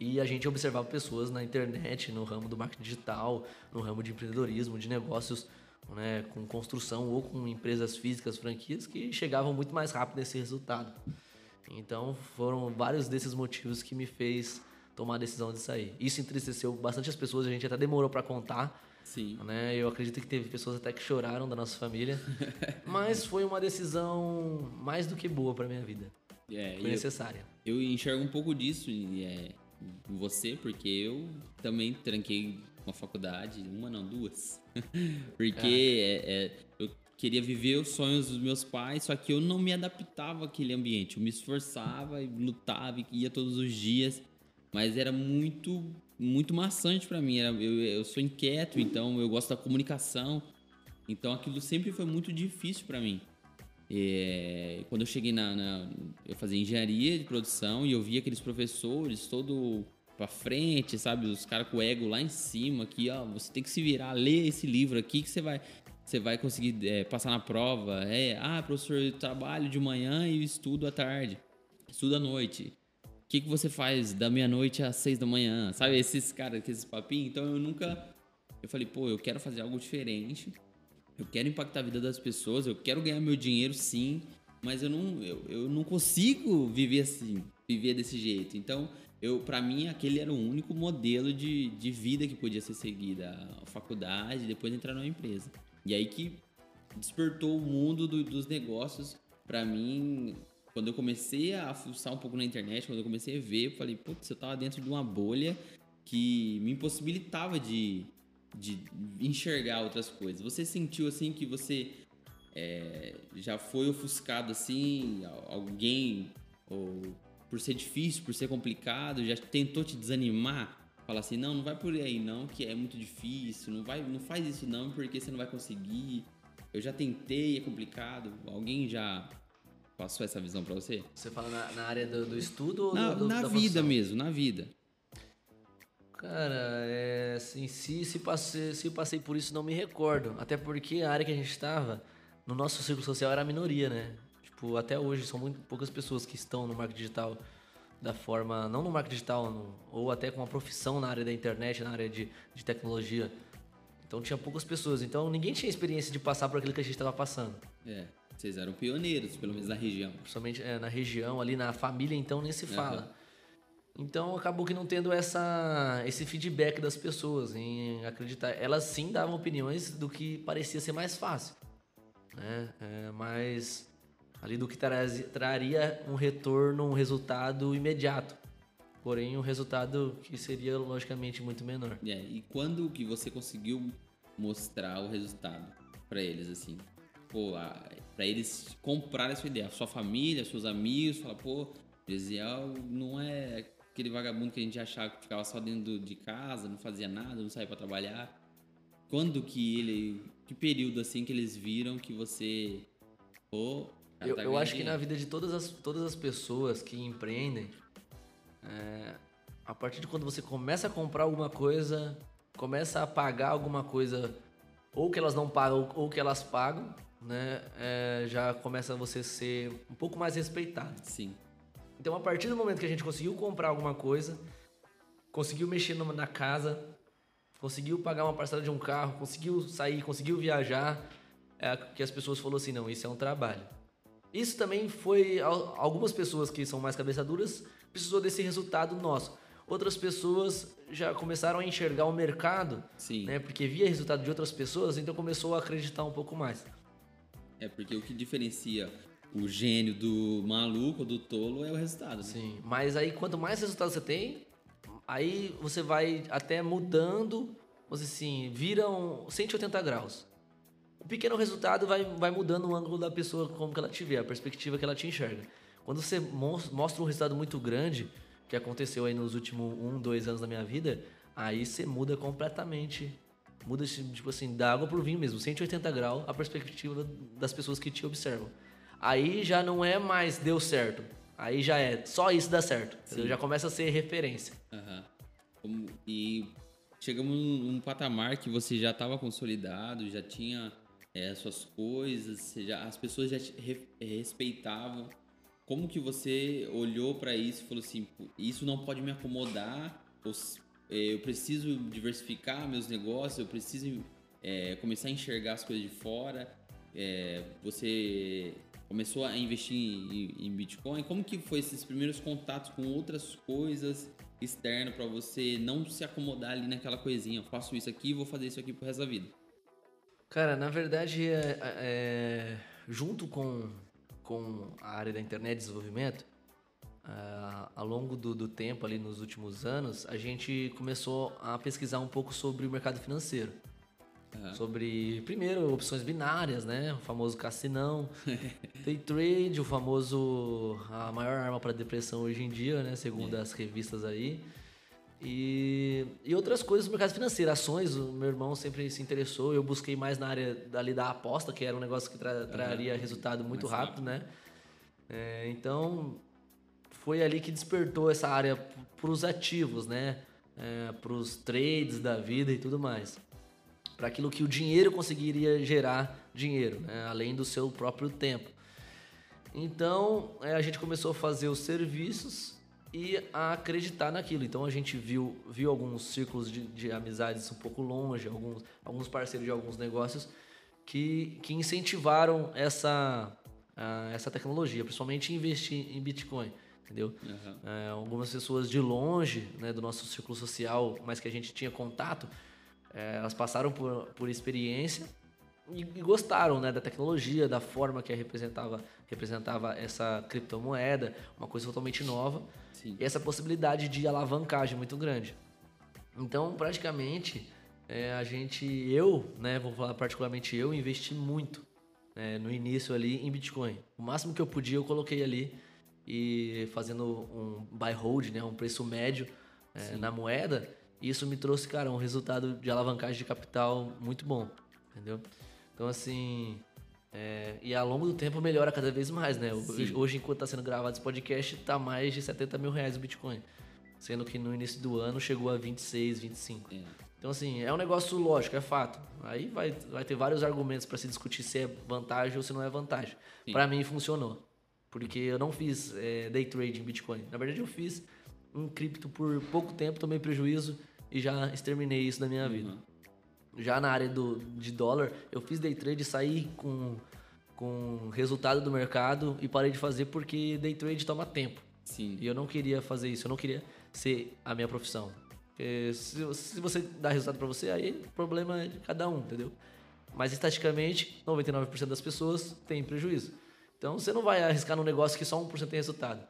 E a gente observava pessoas na internet, no ramo do marketing digital, no ramo de empreendedorismo, de negócios... Né, com construção ou com empresas físicas, franquias, que chegavam muito mais rápido nesse resultado. Então, foram vários desses motivos que me fez tomar a decisão de sair. Isso entristeceu bastante as pessoas, a gente até demorou para contar. Sim. Né? Eu acredito que teve pessoas até que choraram da nossa família. Mas foi uma decisão mais do que boa para minha vida. É, foi necessária. Eu, eu enxergo um pouco disso em é, você, porque eu também tranquei... uma faculdade, uma não, duas. Porque é. É, é, eu queria viver os sonhos dos meus pais, só que eu não me adaptava àquele ambiente. Eu me esforçava e lutava e ia todos os dias, mas era muito, muito maçante pra mim. Era, eu, eu sou inquieto, então eu gosto da comunicação. Então aquilo sempre foi muito difícil pra mim. É, quando eu cheguei na, na... Eu fazia engenharia de produção e eu via aqueles professores todo... pra frente, sabe? Os caras com o ego lá em cima, aqui, ó, você tem que se virar, ler esse livro aqui que você vai, você vai conseguir é, passar na prova. É, ah, professor, eu trabalho de manhã e estudo à tarde, estudo à noite. O que, que você faz da meia-noite às seis da manhã? Sabe, esses caras, esses papinhos. Então, eu nunca... Eu falei, pô, eu quero fazer algo diferente, eu quero impactar a vida das pessoas, eu quero ganhar meu dinheiro, sim, mas eu não, eu, eu não consigo viver assim, viver desse jeito. Então... Eu, pra mim, aquele era o único modelo de, de vida que podia ser seguida. A faculdade, depois entrar numa empresa. E aí que despertou o mundo do, dos negócios. Pra mim, quando eu comecei a fuçar um pouco na internet, quando eu comecei a ver, eu falei, putz, eu tava dentro de uma bolha que me impossibilitava de, de enxergar outras coisas. Você sentiu, assim, que você é, já foi ofuscado, assim, alguém... ou por ser difícil, por ser complicado, já tentou te desanimar? Falar assim, não, não vai por aí não, que é muito difícil, não, vai, não faz isso não, porque você não vai conseguir. Eu já tentei, é complicado. Alguém já passou essa visão pra você? Você fala na, na área do, do estudo ou na, do, na da vida profissão? Mesmo, na vida. Cara, é, assim, se, se, passei, se passei por isso, não me recordo. Até porque a área que a gente estava, no nosso círculo social era a minoria, né? Até hoje são muito poucas pessoas que estão no marketing digital da forma, não no marketing digital, no, ou até com uma profissão na área da internet, na área de, de tecnologia. Então tinha poucas pessoas, então ninguém tinha experiência de passar por aquilo que a gente estava passando. É, vocês eram pioneiros, pelo menos na região. Principalmente é, na região, ali na família, então nem se fala. Uhum. Então acabou que não tendo essa, esse feedback das pessoas em acreditar. Elas sim davam opiniões do que parecia ser mais fácil, né? É, mas... ali do que traz, traria um retorno, um resultado imediato. Porém, um resultado que seria, logicamente, muito menor. É, e quando que você conseguiu mostrar o resultado para eles, assim? Pô, para eles comprarem a sua ideia. Sua família, seus amigos, falar, pô, Gesiel não é aquele vagabundo que a gente achava que ficava só dentro de casa, não fazia nada, não saía para trabalhar. Quando que ele... Que período, assim, que eles viram que você... Pô... Eu, eu acho que na vida de todas as, todas as pessoas que empreendem, é, a partir de quando você começa a comprar alguma coisa, começa a pagar alguma coisa, ou que elas não pagam, ou que elas pagam, né, é, já começa você ser um pouco mais respeitado. Sim. Então, a partir do momento que a gente conseguiu comprar alguma coisa, conseguiu mexer na casa, conseguiu pagar uma parcela de um carro, conseguiu sair, conseguiu viajar, é que as pessoas falaram assim, não, isso é um trabalho. Isso também foi, algumas pessoas que são mais cabeça duras, precisou desse resultado nosso. Outras pessoas já começaram a enxergar o mercado, sim, né, porque via resultado de outras pessoas, então começou a acreditar um pouco mais. É, porque o que diferencia o gênio do maluco, do tolo, é o resultado. Né? Sim, mas aí quanto mais resultado você tem, aí você vai até mudando, assim, viram cento e oitenta graus. O pequeno resultado vai, vai mudando o ângulo da pessoa, como que ela te vê, a perspectiva que ela te enxerga. Quando você mostra um resultado muito grande, que aconteceu aí nos últimos um, dois anos da minha vida, aí você muda completamente. Muda, tipo assim, da água pro vinho mesmo, cento e oitenta graus, a perspectiva das pessoas que te observam. Aí já não é mais deu certo, aí já é só isso dá certo. Já começa a ser referência. Uhum. E chegamos num patamar que você já estava consolidado, já tinha é, suas coisas, já, as pessoas já te re, respeitavam. Como que você olhou para isso e falou assim, isso não pode me acomodar, eu preciso diversificar meus negócios, eu preciso é, começar a enxergar as coisas de fora. É, você começou a investir em, em Bitcoin. Como que foi esses primeiros contatos com outras coisas externas para você não se acomodar ali naquela coisinha? Eu faço isso aqui e vou fazer isso aqui pro resto da vida. Cara, na verdade, é, é, junto com... com a área da internet e desenvolvimento, uh, ao longo do, do tempo, ali nos últimos anos, a gente começou a pesquisar um pouco sobre o mercado financeiro. Uhum. Sobre, primeiro, opções binárias, né? O famoso cassinão, day trade, o famoso, a maior arma para depressão hoje em dia, né? Segundo é. as revistas aí. E, e outras coisas do mercado financeiro, ações, o meu irmão sempre se interessou, eu busquei mais na área dali da aposta, que era um negócio que tra- traria uhum. resultado muito mais rápido, rápido, né? É, então, foi ali que despertou essa área para os ativos, né? É, para os trades da vida e tudo mais. Para aquilo que o dinheiro conseguiria gerar dinheiro, né? Além do seu próprio tempo. Então, é, a gente começou a fazer os serviços e a acreditar naquilo. Então a gente viu, viu alguns círculos de, de amizades um pouco longe, alguns, alguns parceiros de alguns negócios que, que incentivaram essa, uh, essa tecnologia, principalmente investir em Bitcoin, entendeu? Uhum. Uh, algumas pessoas de longe, né, do nosso círculo social, mas que a gente tinha contato, uh, elas passaram por, por experiência e, e gostaram, né, da tecnologia, da forma que representava, representava essa criptomoeda, uma coisa totalmente nova. Sim. E essa possibilidade de alavancagem muito grande. Então, praticamente, é, a gente, eu, né, vou falar particularmente eu, investi muito, né, no início ali em Bitcoin. O máximo que eu podia eu coloquei ali e fazendo um buy hold, né, um preço médio é, na moeda. E isso me trouxe, cara, um resultado de alavancagem de capital muito bom, entendeu? Então, assim... É, e ao longo do tempo melhora cada vez mais, né? Hoje, hoje, enquanto está sendo gravado esse podcast, tá mais de setenta mil reais o Bitcoin. Sendo que no início do ano chegou a vinte e seis, vinte e cinco. É. Então, assim, é um negócio lógico, é fato. Aí vai, vai ter vários argumentos para se discutir se é vantagem ou se não é vantagem. Para mim, funcionou. Porque eu não fiz é, day trade em Bitcoin. Na verdade, eu fiz um cripto por pouco tempo, tomei prejuízo e já exterminei isso da minha uhum. vida. Já na área do, de dólar, eu fiz day trade, saí com, com resultado do mercado e parei de fazer porque day trade toma tempo. Sim. E eu não queria fazer isso, eu não queria ser a minha profissão. Porque se, se você dá resultado pra você, aí o problema é de cada um, entendeu? Mas estatisticamente, noventa e nove por cento das pessoas tem prejuízo. Então você não vai arriscar num negócio que só um por cento tem resultado.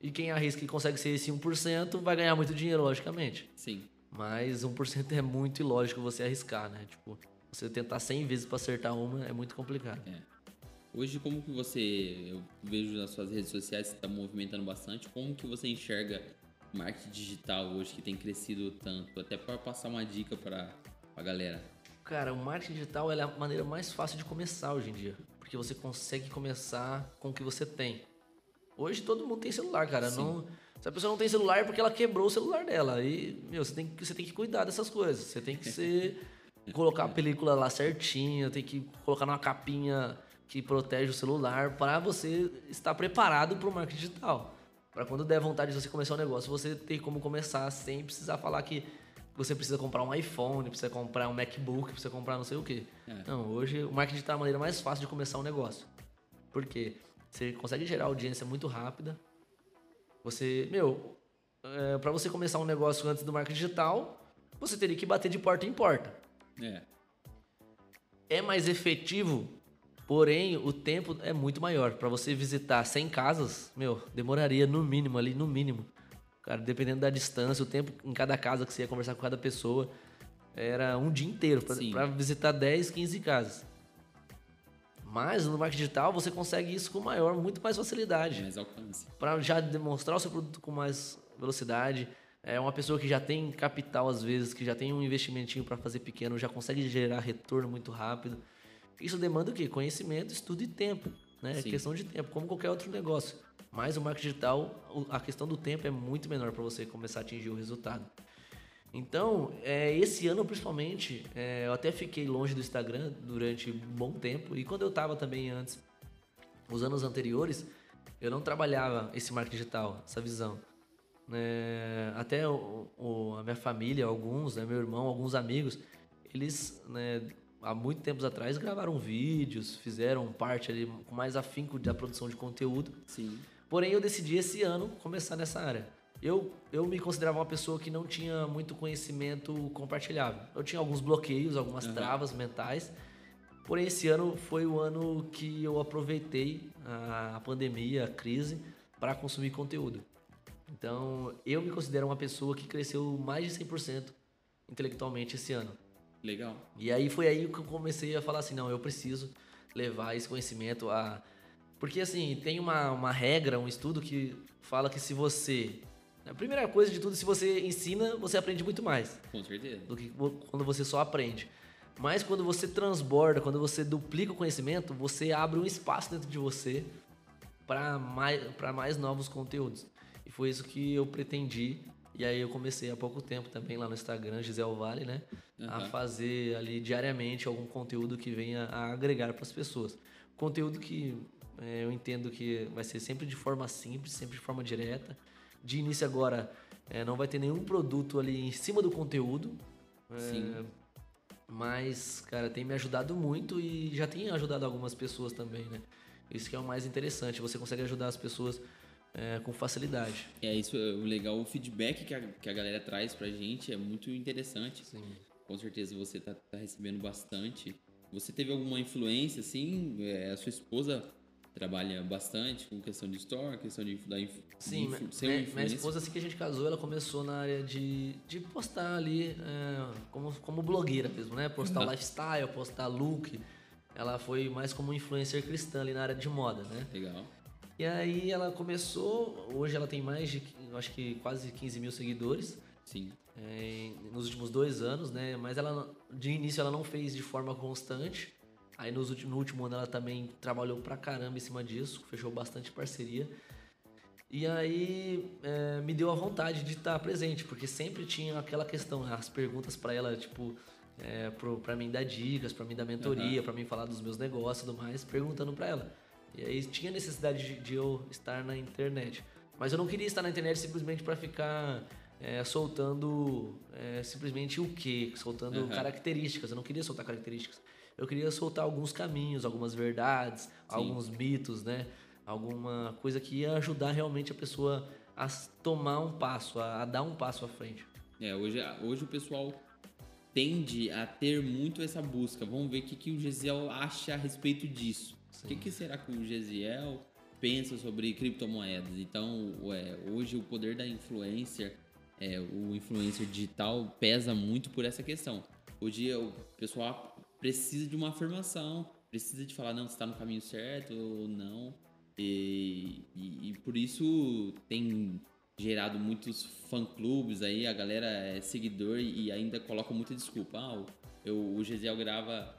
E quem arrisca e consegue ser esse um por cento vai ganhar muito dinheiro, logicamente. Sim. Mas um por cento é muito ilógico você arriscar, né? Tipo, você tentar cem vezes para acertar uma é muito complicado. É. Hoje, como que você... Eu vejo nas suas redes sociais que você está movimentando bastante. Como que você enxerga marketing digital hoje que tem crescido tanto? Até para passar uma dica para a galera. Cara, o marketing digital é a maneira mais fácil de começar hoje em dia. Porque você consegue começar com o que você tem. Hoje todo mundo tem celular, cara. Sim. Não... Se a pessoa não tem celular é porque ela quebrou o celular dela. E, meu, você tem que, você tem que cuidar dessas coisas. Você tem que ser, colocar a película lá certinha, tem que colocar numa capinha que protege o celular para você estar preparado para o marketing digital. Para quando der vontade de você começar um negócio, você ter como começar sem precisar falar que você precisa comprar um iPhone, precisa comprar um MacBook, precisa comprar não sei o quê. É. Não, hoje o marketing tá a maneira mais fácil de começar um negócio. Por quê? Você consegue gerar audiência muito rápida. Você, meu, é, para você começar um negócio antes do marketing digital, você teria que bater de porta em porta. É. É mais efetivo, porém o tempo é muito maior. Para você visitar cem casas, meu, demoraria no mínimo ali, no mínimo. Cara, dependendo da distância, o tempo em cada casa que você ia conversar com cada pessoa, era um dia inteiro para visitar dez, quinze casas. Mas no marketing digital você consegue isso com maior, muito mais facilidade. Mais alcance. Para já demonstrar o seu produto com mais velocidade. É uma pessoa que já tem capital às vezes, que já tem um investimentinho para fazer pequeno, já consegue gerar retorno muito rápido. Isso demanda o quê? Conhecimento, estudo e tempo, né? É questão de tempo, como qualquer outro negócio. Mas o marketing digital, a questão do tempo é muito menor para você começar a atingir o resultado. Então, é, esse ano principalmente, é, eu até fiquei longe do Instagram durante um bom tempo. E quando eu estava também antes, os anos anteriores, eu não trabalhava esse marketing digital, essa visão. É, até o, o, a minha família, alguns, né, meu irmão, alguns amigos, eles, né, há muito tempo atrás gravaram vídeos, fizeram parte ali com mais afinco da produção de conteúdo. Sim. Porém, eu decidi esse ano começar nessa área. Eu, eu me considerava uma pessoa que não tinha muito conhecimento compartilhável. Eu tinha alguns bloqueios, algumas uhum. travas mentais. Porém, esse ano foi o ano que eu aproveitei a, a pandemia, a crise, para consumir conteúdo. Então, eu me considero uma pessoa que cresceu mais de cem por cento intelectualmente esse ano. Legal. E aí foi aí que eu comecei a falar assim, não, eu preciso levar esse conhecimento a... Porque, assim, tem uma, uma regra, um estudo que fala que se você... A primeira coisa de tudo, se você ensina, você aprende muito mais. Com certeza. Do que quando você só aprende. Mas quando você transborda, quando você duplica o conhecimento, você abre um espaço dentro de você para mais, para mais novos conteúdos. E foi isso que eu pretendi. E aí eu comecei há pouco tempo também lá no Instagram, Gesiel Vale, né? Uhum. A fazer ali diariamente algum conteúdo que venha a agregar para as pessoas. Conteúdo que é, eu entendo que vai ser sempre de forma simples, sempre de forma direta. De início agora, é, não vai ter nenhum produto ali em cima do conteúdo. Sim. É, mas, cara, tem me ajudado muito e já tem ajudado algumas pessoas também, né? Isso que é o mais interessante, você consegue ajudar as pessoas... É, com facilidade. É isso, o legal, o feedback que a, que a galera traz pra gente é muito interessante. Sim. Com certeza você tá, tá recebendo bastante. Você teve alguma influência, assim? É, a sua esposa trabalha bastante com questão de store, questão de... Da inf, Sim, de, de, minha, minha esposa, assim que a gente casou, ela começou na área de, de postar ali, é, como, como blogueira mesmo, né? Postar ah. lifestyle, postar look. Ela foi mais como influencer cristã ali na área de moda, né? Legal. E aí ela começou, hoje ela tem mais de, acho que quase quinze mil seguidores. Sim. É, nos últimos dois anos, né? Mas ela, de início ela não fez de forma constante. Aí nos últimos, no último ano ela também trabalhou pra caramba em cima disso, fechou bastante parceria. E aí é, me deu a vontade de estar presente, porque sempre tinha aquela questão, as perguntas pra ela, tipo... É, pro, pra mim dar dicas, pra mim dar mentoria, uhum. pra mim falar dos meus negócios e tudo mais, perguntando pra ela. E aí tinha necessidade de, de eu estar na internet. Mas eu não queria estar na internet simplesmente para ficar é, soltando é, simplesmente o quê? Soltando uhum. características. Eu não queria soltar características. Eu queria soltar alguns caminhos, algumas verdades, Sim. alguns mitos, né? Alguma coisa que ia ajudar realmente a pessoa a tomar um passo, a, a dar um passo à frente. É, hoje, hoje o pessoal... tende a ter muito essa busca. Vamos ver o que, que o Gesiel acha a respeito disso. O que, que será que o Gesiel pensa sobre criptomoedas? Então, é, hoje o poder da influencer, é, o influencer digital pesa muito por essa questão. Hoje o pessoal precisa de uma afirmação, precisa de falar, não, você está no caminho certo ou não. E, e, e por isso tem... gerado muitos fã-clubes aí, a galera é seguidor e ainda coloca muita desculpa. Ah, eu, o Gesiel grava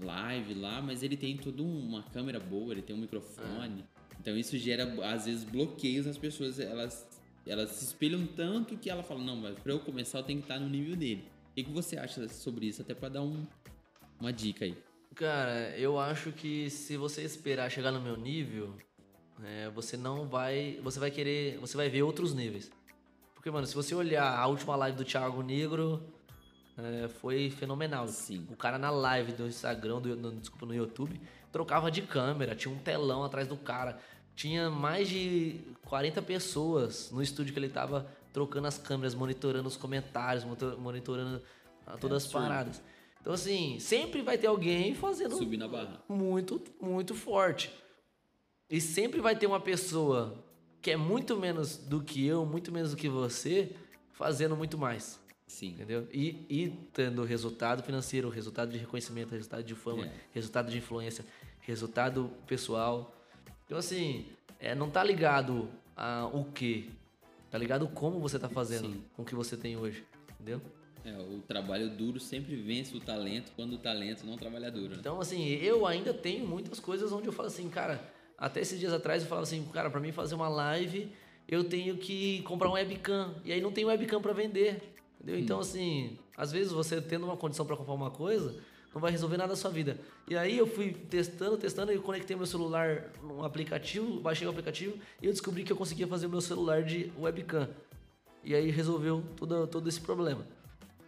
live lá, mas ele tem toda uma câmera boa, ele tem um microfone. Ah. Então isso gera, às vezes, bloqueios nas pessoas. Elas, elas se espelham tanto que ela fala, não, mas pra eu começar eu tenho que estar no nível dele. O que você acha sobre isso? Até pra dar um, uma dica aí. Cara, eu acho que se você esperar chegar no meu nível... é, você não vai, você vai querer, você vai ver outros níveis. Porque, mano, se você olhar a última live do Thiago Negro, é, foi fenomenal. Sim. O cara na live do Instagram, do, no, desculpa, no YouTube, trocava de câmera, tinha um telão atrás do cara. Tinha mais de quarenta pessoas no estúdio que ele tava trocando as câmeras, monitorando os comentários, monitorando todas é, as paradas. Então, assim, sempre vai ter alguém fazendo... Subindo a barra. Muito, muito forte. E sempre vai ter uma pessoa... que é muito menos do que eu, muito menos do que você, fazendo muito mais. Sim. Entendeu? E, e tendo resultado financeiro, resultado de reconhecimento, resultado de fama, é. resultado de influência, resultado pessoal. Então, assim, é, não tá ligado a o quê. Tá ligado como você tá fazendo Sim. com o que você tem hoje. Entendeu? É, o trabalho duro sempre vence o talento quando o talento não trabalha duro. Né? Então, assim, eu ainda tenho muitas coisas onde eu falo assim, cara... Até esses dias atrás eu falava assim, cara, pra mim fazer uma live, eu tenho que comprar um webcam. E aí não tem webcam pra vender, entendeu? Hum. Então, assim, às vezes você tendo uma condição pra comprar uma coisa, não vai resolver nada da sua vida. E aí eu fui testando, testando, eu conectei meu celular num aplicativo, baixei o aplicativo e eu descobri que eu conseguia fazer meu celular de webcam. E aí resolveu todo, todo esse problema.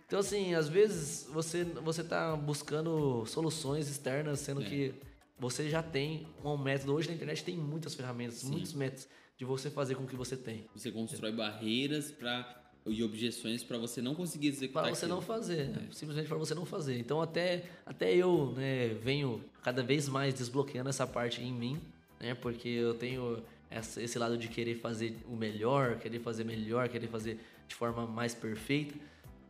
Então, assim, às vezes você, você tá buscando soluções externas, sendo é. que... Você já tem um método. Hoje na internet tem muitas ferramentas, Sim. muitos métodos de você fazer com o que você tem. Você constrói é. barreiras pra, e objeções para você não conseguir executar. Para você aquilo. não fazer, é. simplesmente para você não fazer. Então até, até eu né, venho cada vez mais desbloqueando essa parte em mim, né, porque eu tenho essa, esse lado de querer fazer o melhor, querer fazer melhor, querer fazer de forma mais perfeita,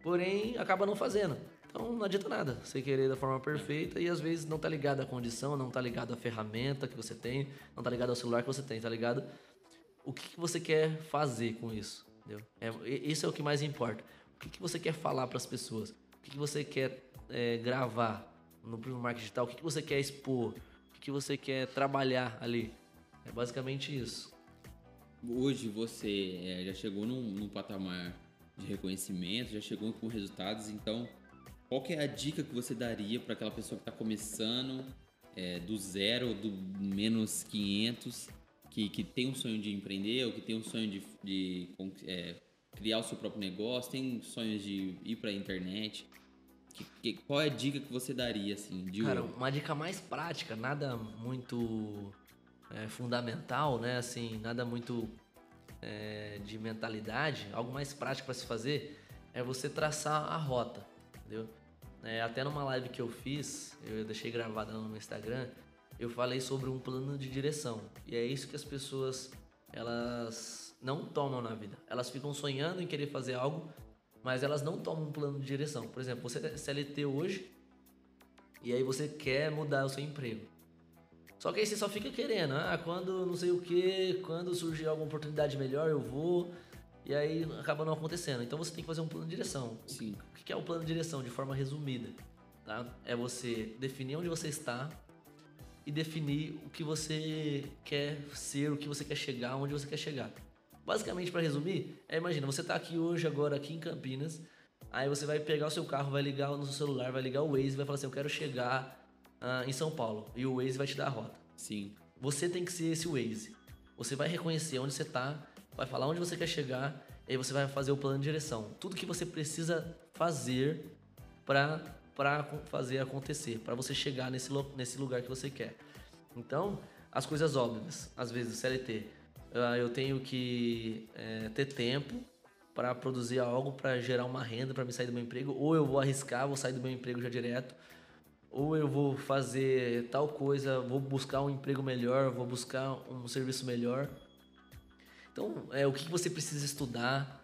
porém acaba não fazendo. Então não adianta nada você querer da forma perfeita e às vezes não tá ligado à condição, não tá ligado à ferramenta que você tem, não tá ligado ao celular que você tem, tá ligado? O que, que você quer fazer com isso, entendeu? É, isso é o que mais importa. O que, que você quer falar para as pessoas? O que, que você quer é, gravar no primeiro marketing digital? O que, que você quer expor? O que, que você quer trabalhar ali? É basicamente isso. Hoje você é, já chegou num, num patamar de reconhecimento, já chegou com resultados, então... Qual que é a dica que você daria para aquela pessoa que está começando é, do zero, do menos quinhentos, que, que tem um sonho de empreender ou que tem um sonho de, de é, criar o seu próprio negócio, tem sonhos de ir para a internet? Que, que, qual é a dica que você daria? Assim, de Cara, um... uma dica mais prática, nada muito é, fundamental, né? Assim, nada muito é, de mentalidade, algo mais prático para se fazer é você traçar a rota. Entendeu? É, até numa live que eu fiz, eu deixei gravada no meu Instagram, eu falei sobre um plano de direção. E é isso que as pessoas, elas não tomam na vida. Elas ficam sonhando em querer fazer algo, mas elas não tomam um plano de direção. Por exemplo, você é C L T hoje, e aí você quer mudar o seu emprego. Só que aí você só fica querendo, ah, quando não sei o que, quando surgir alguma oportunidade melhor eu vou... E aí acaba não acontecendo. Então você tem que fazer um plano de direção. Sim. O que é o plano de direção? De forma resumida, tá? É você definir onde você está e definir o que você quer ser, o que você quer chegar, onde você quer chegar. Basicamente, para resumir, é, imagina, você tá aqui hoje, agora, aqui em Campinas, aí você vai pegar o seu carro, vai ligar no seu celular, vai ligar o Waze e vai falar assim, eu quero chegar uh, em São Paulo. E o Waze vai te dar a rota. Sim. Você tem que ser esse Waze. Você vai reconhecer onde você tá, vai falar onde você quer chegar, e aí você vai fazer o plano de direção. Tudo que você precisa fazer para para fazer acontecer, para você chegar nesse, nesse lugar que você quer. Então, as coisas óbvias, às vezes, o C L T, eu tenho que é, ter tempo para produzir algo, para gerar uma renda, para me sair do meu emprego, ou eu vou arriscar, vou sair do meu emprego já direto, ou eu vou fazer tal coisa, vou buscar um emprego melhor, vou buscar um serviço melhor. Então, é, o que você precisa estudar,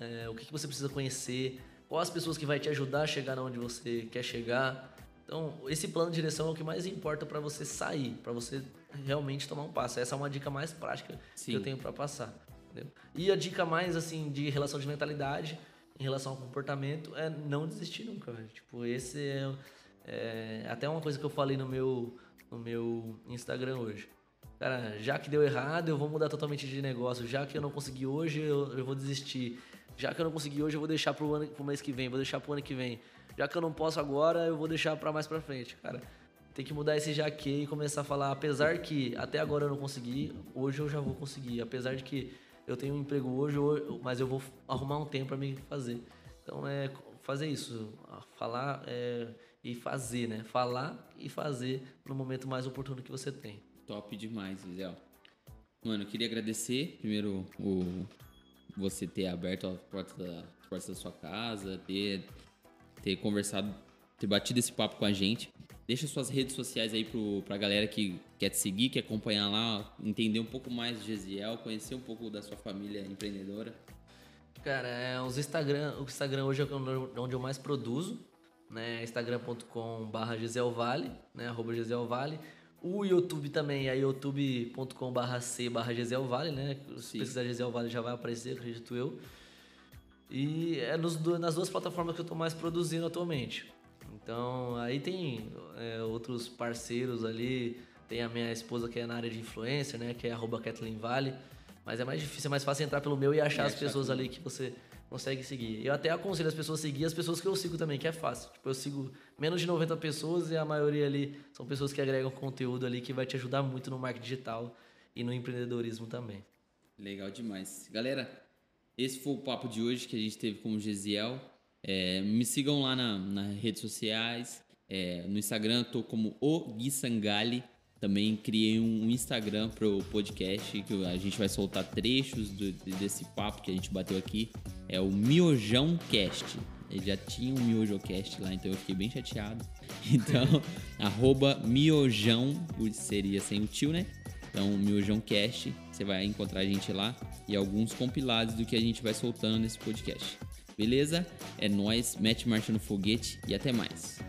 é, o que você precisa conhecer, quais as pessoas que vai te ajudar a chegar onde você quer chegar. Então, esse plano de direção é o que mais importa para você sair, para você realmente tomar um passo. Essa é uma dica mais prática Sim. que eu tenho para passar. Entendeu? E a dica mais assim de relação de mentalidade, em relação ao comportamento, é não desistir nunca. Velho. Tipo, esse é, é até uma coisa que eu falei no meu, no meu Instagram hoje. Cara, já que deu errado, eu vou mudar totalmente de negócio. Já que eu não consegui hoje, eu, eu vou desistir. Já que eu não consegui hoje, eu vou deixar pro, ano, pro mês que vem, vou deixar pro ano que vem. Já que eu não posso agora, eu vou deixar pra mais pra frente, cara. Tem que mudar esse jaque e começar a falar, apesar que até agora eu não consegui, hoje eu já vou conseguir. Apesar de que eu tenho um emprego hoje, mas eu vou arrumar um tempo para me fazer. Então é fazer isso, falar é, e fazer, né? Falar e fazer no momento mais oportuno que você tem. Top demais, Gesiel. Mano, eu queria agradecer primeiro o, você ter aberto a porta da, a porta da sua casa, ter, ter conversado, ter batido esse papo com a gente. Deixa suas redes sociais aí pro, pra galera que quer te seguir, quer acompanhar lá, entender um pouco mais de Gesiel, conhecer um pouco da sua família empreendedora. Cara, é, os Instagram, o Instagram hoje é onde eu mais produzo, né? instagram ponto com barra Gesiel Vale, né? Arroba Gesiel Vale. O YouTube também é youtube ponto com barra c barra Gesiel Vale, né? Se pesquisar Gesiel Vale já vai aparecer, acredito eu. E é nos, nas duas plataformas que eu tô mais produzindo atualmente. Então, aí tem é, outros parceiros ali, tem a minha esposa que é na área de influencer, né, que é arroba Kathleen Vale, mas é mais difícil, é mais fácil entrar pelo meu e achar é, as pessoas ali que você consegue seguir. Eu até aconselho as pessoas a seguir as pessoas que eu sigo também, que é fácil. Tipo, eu sigo menos de noventa pessoas e a maioria ali são pessoas que agregam conteúdo ali que vai te ajudar muito no marketing digital e no empreendedorismo também. Legal demais. Galera, esse foi o papo de hoje que a gente teve com o Gesiel. É, me sigam lá na, nas redes sociais, é, no Instagram eu tô como o Gui Sangali, também criei um, um Instagram pro podcast, que a gente vai soltar trechos do, desse papo que a gente bateu aqui, é o Miojãocast, ele já tinha um Miojãocast lá, então eu fiquei bem chateado, então, arroba Miojão, seria sem o tio, né? Então, o Miojãocast, você vai encontrar a gente lá e alguns compilados do que a gente vai soltando nesse podcast. Beleza? É nóis, mete marcha no foguete e até mais.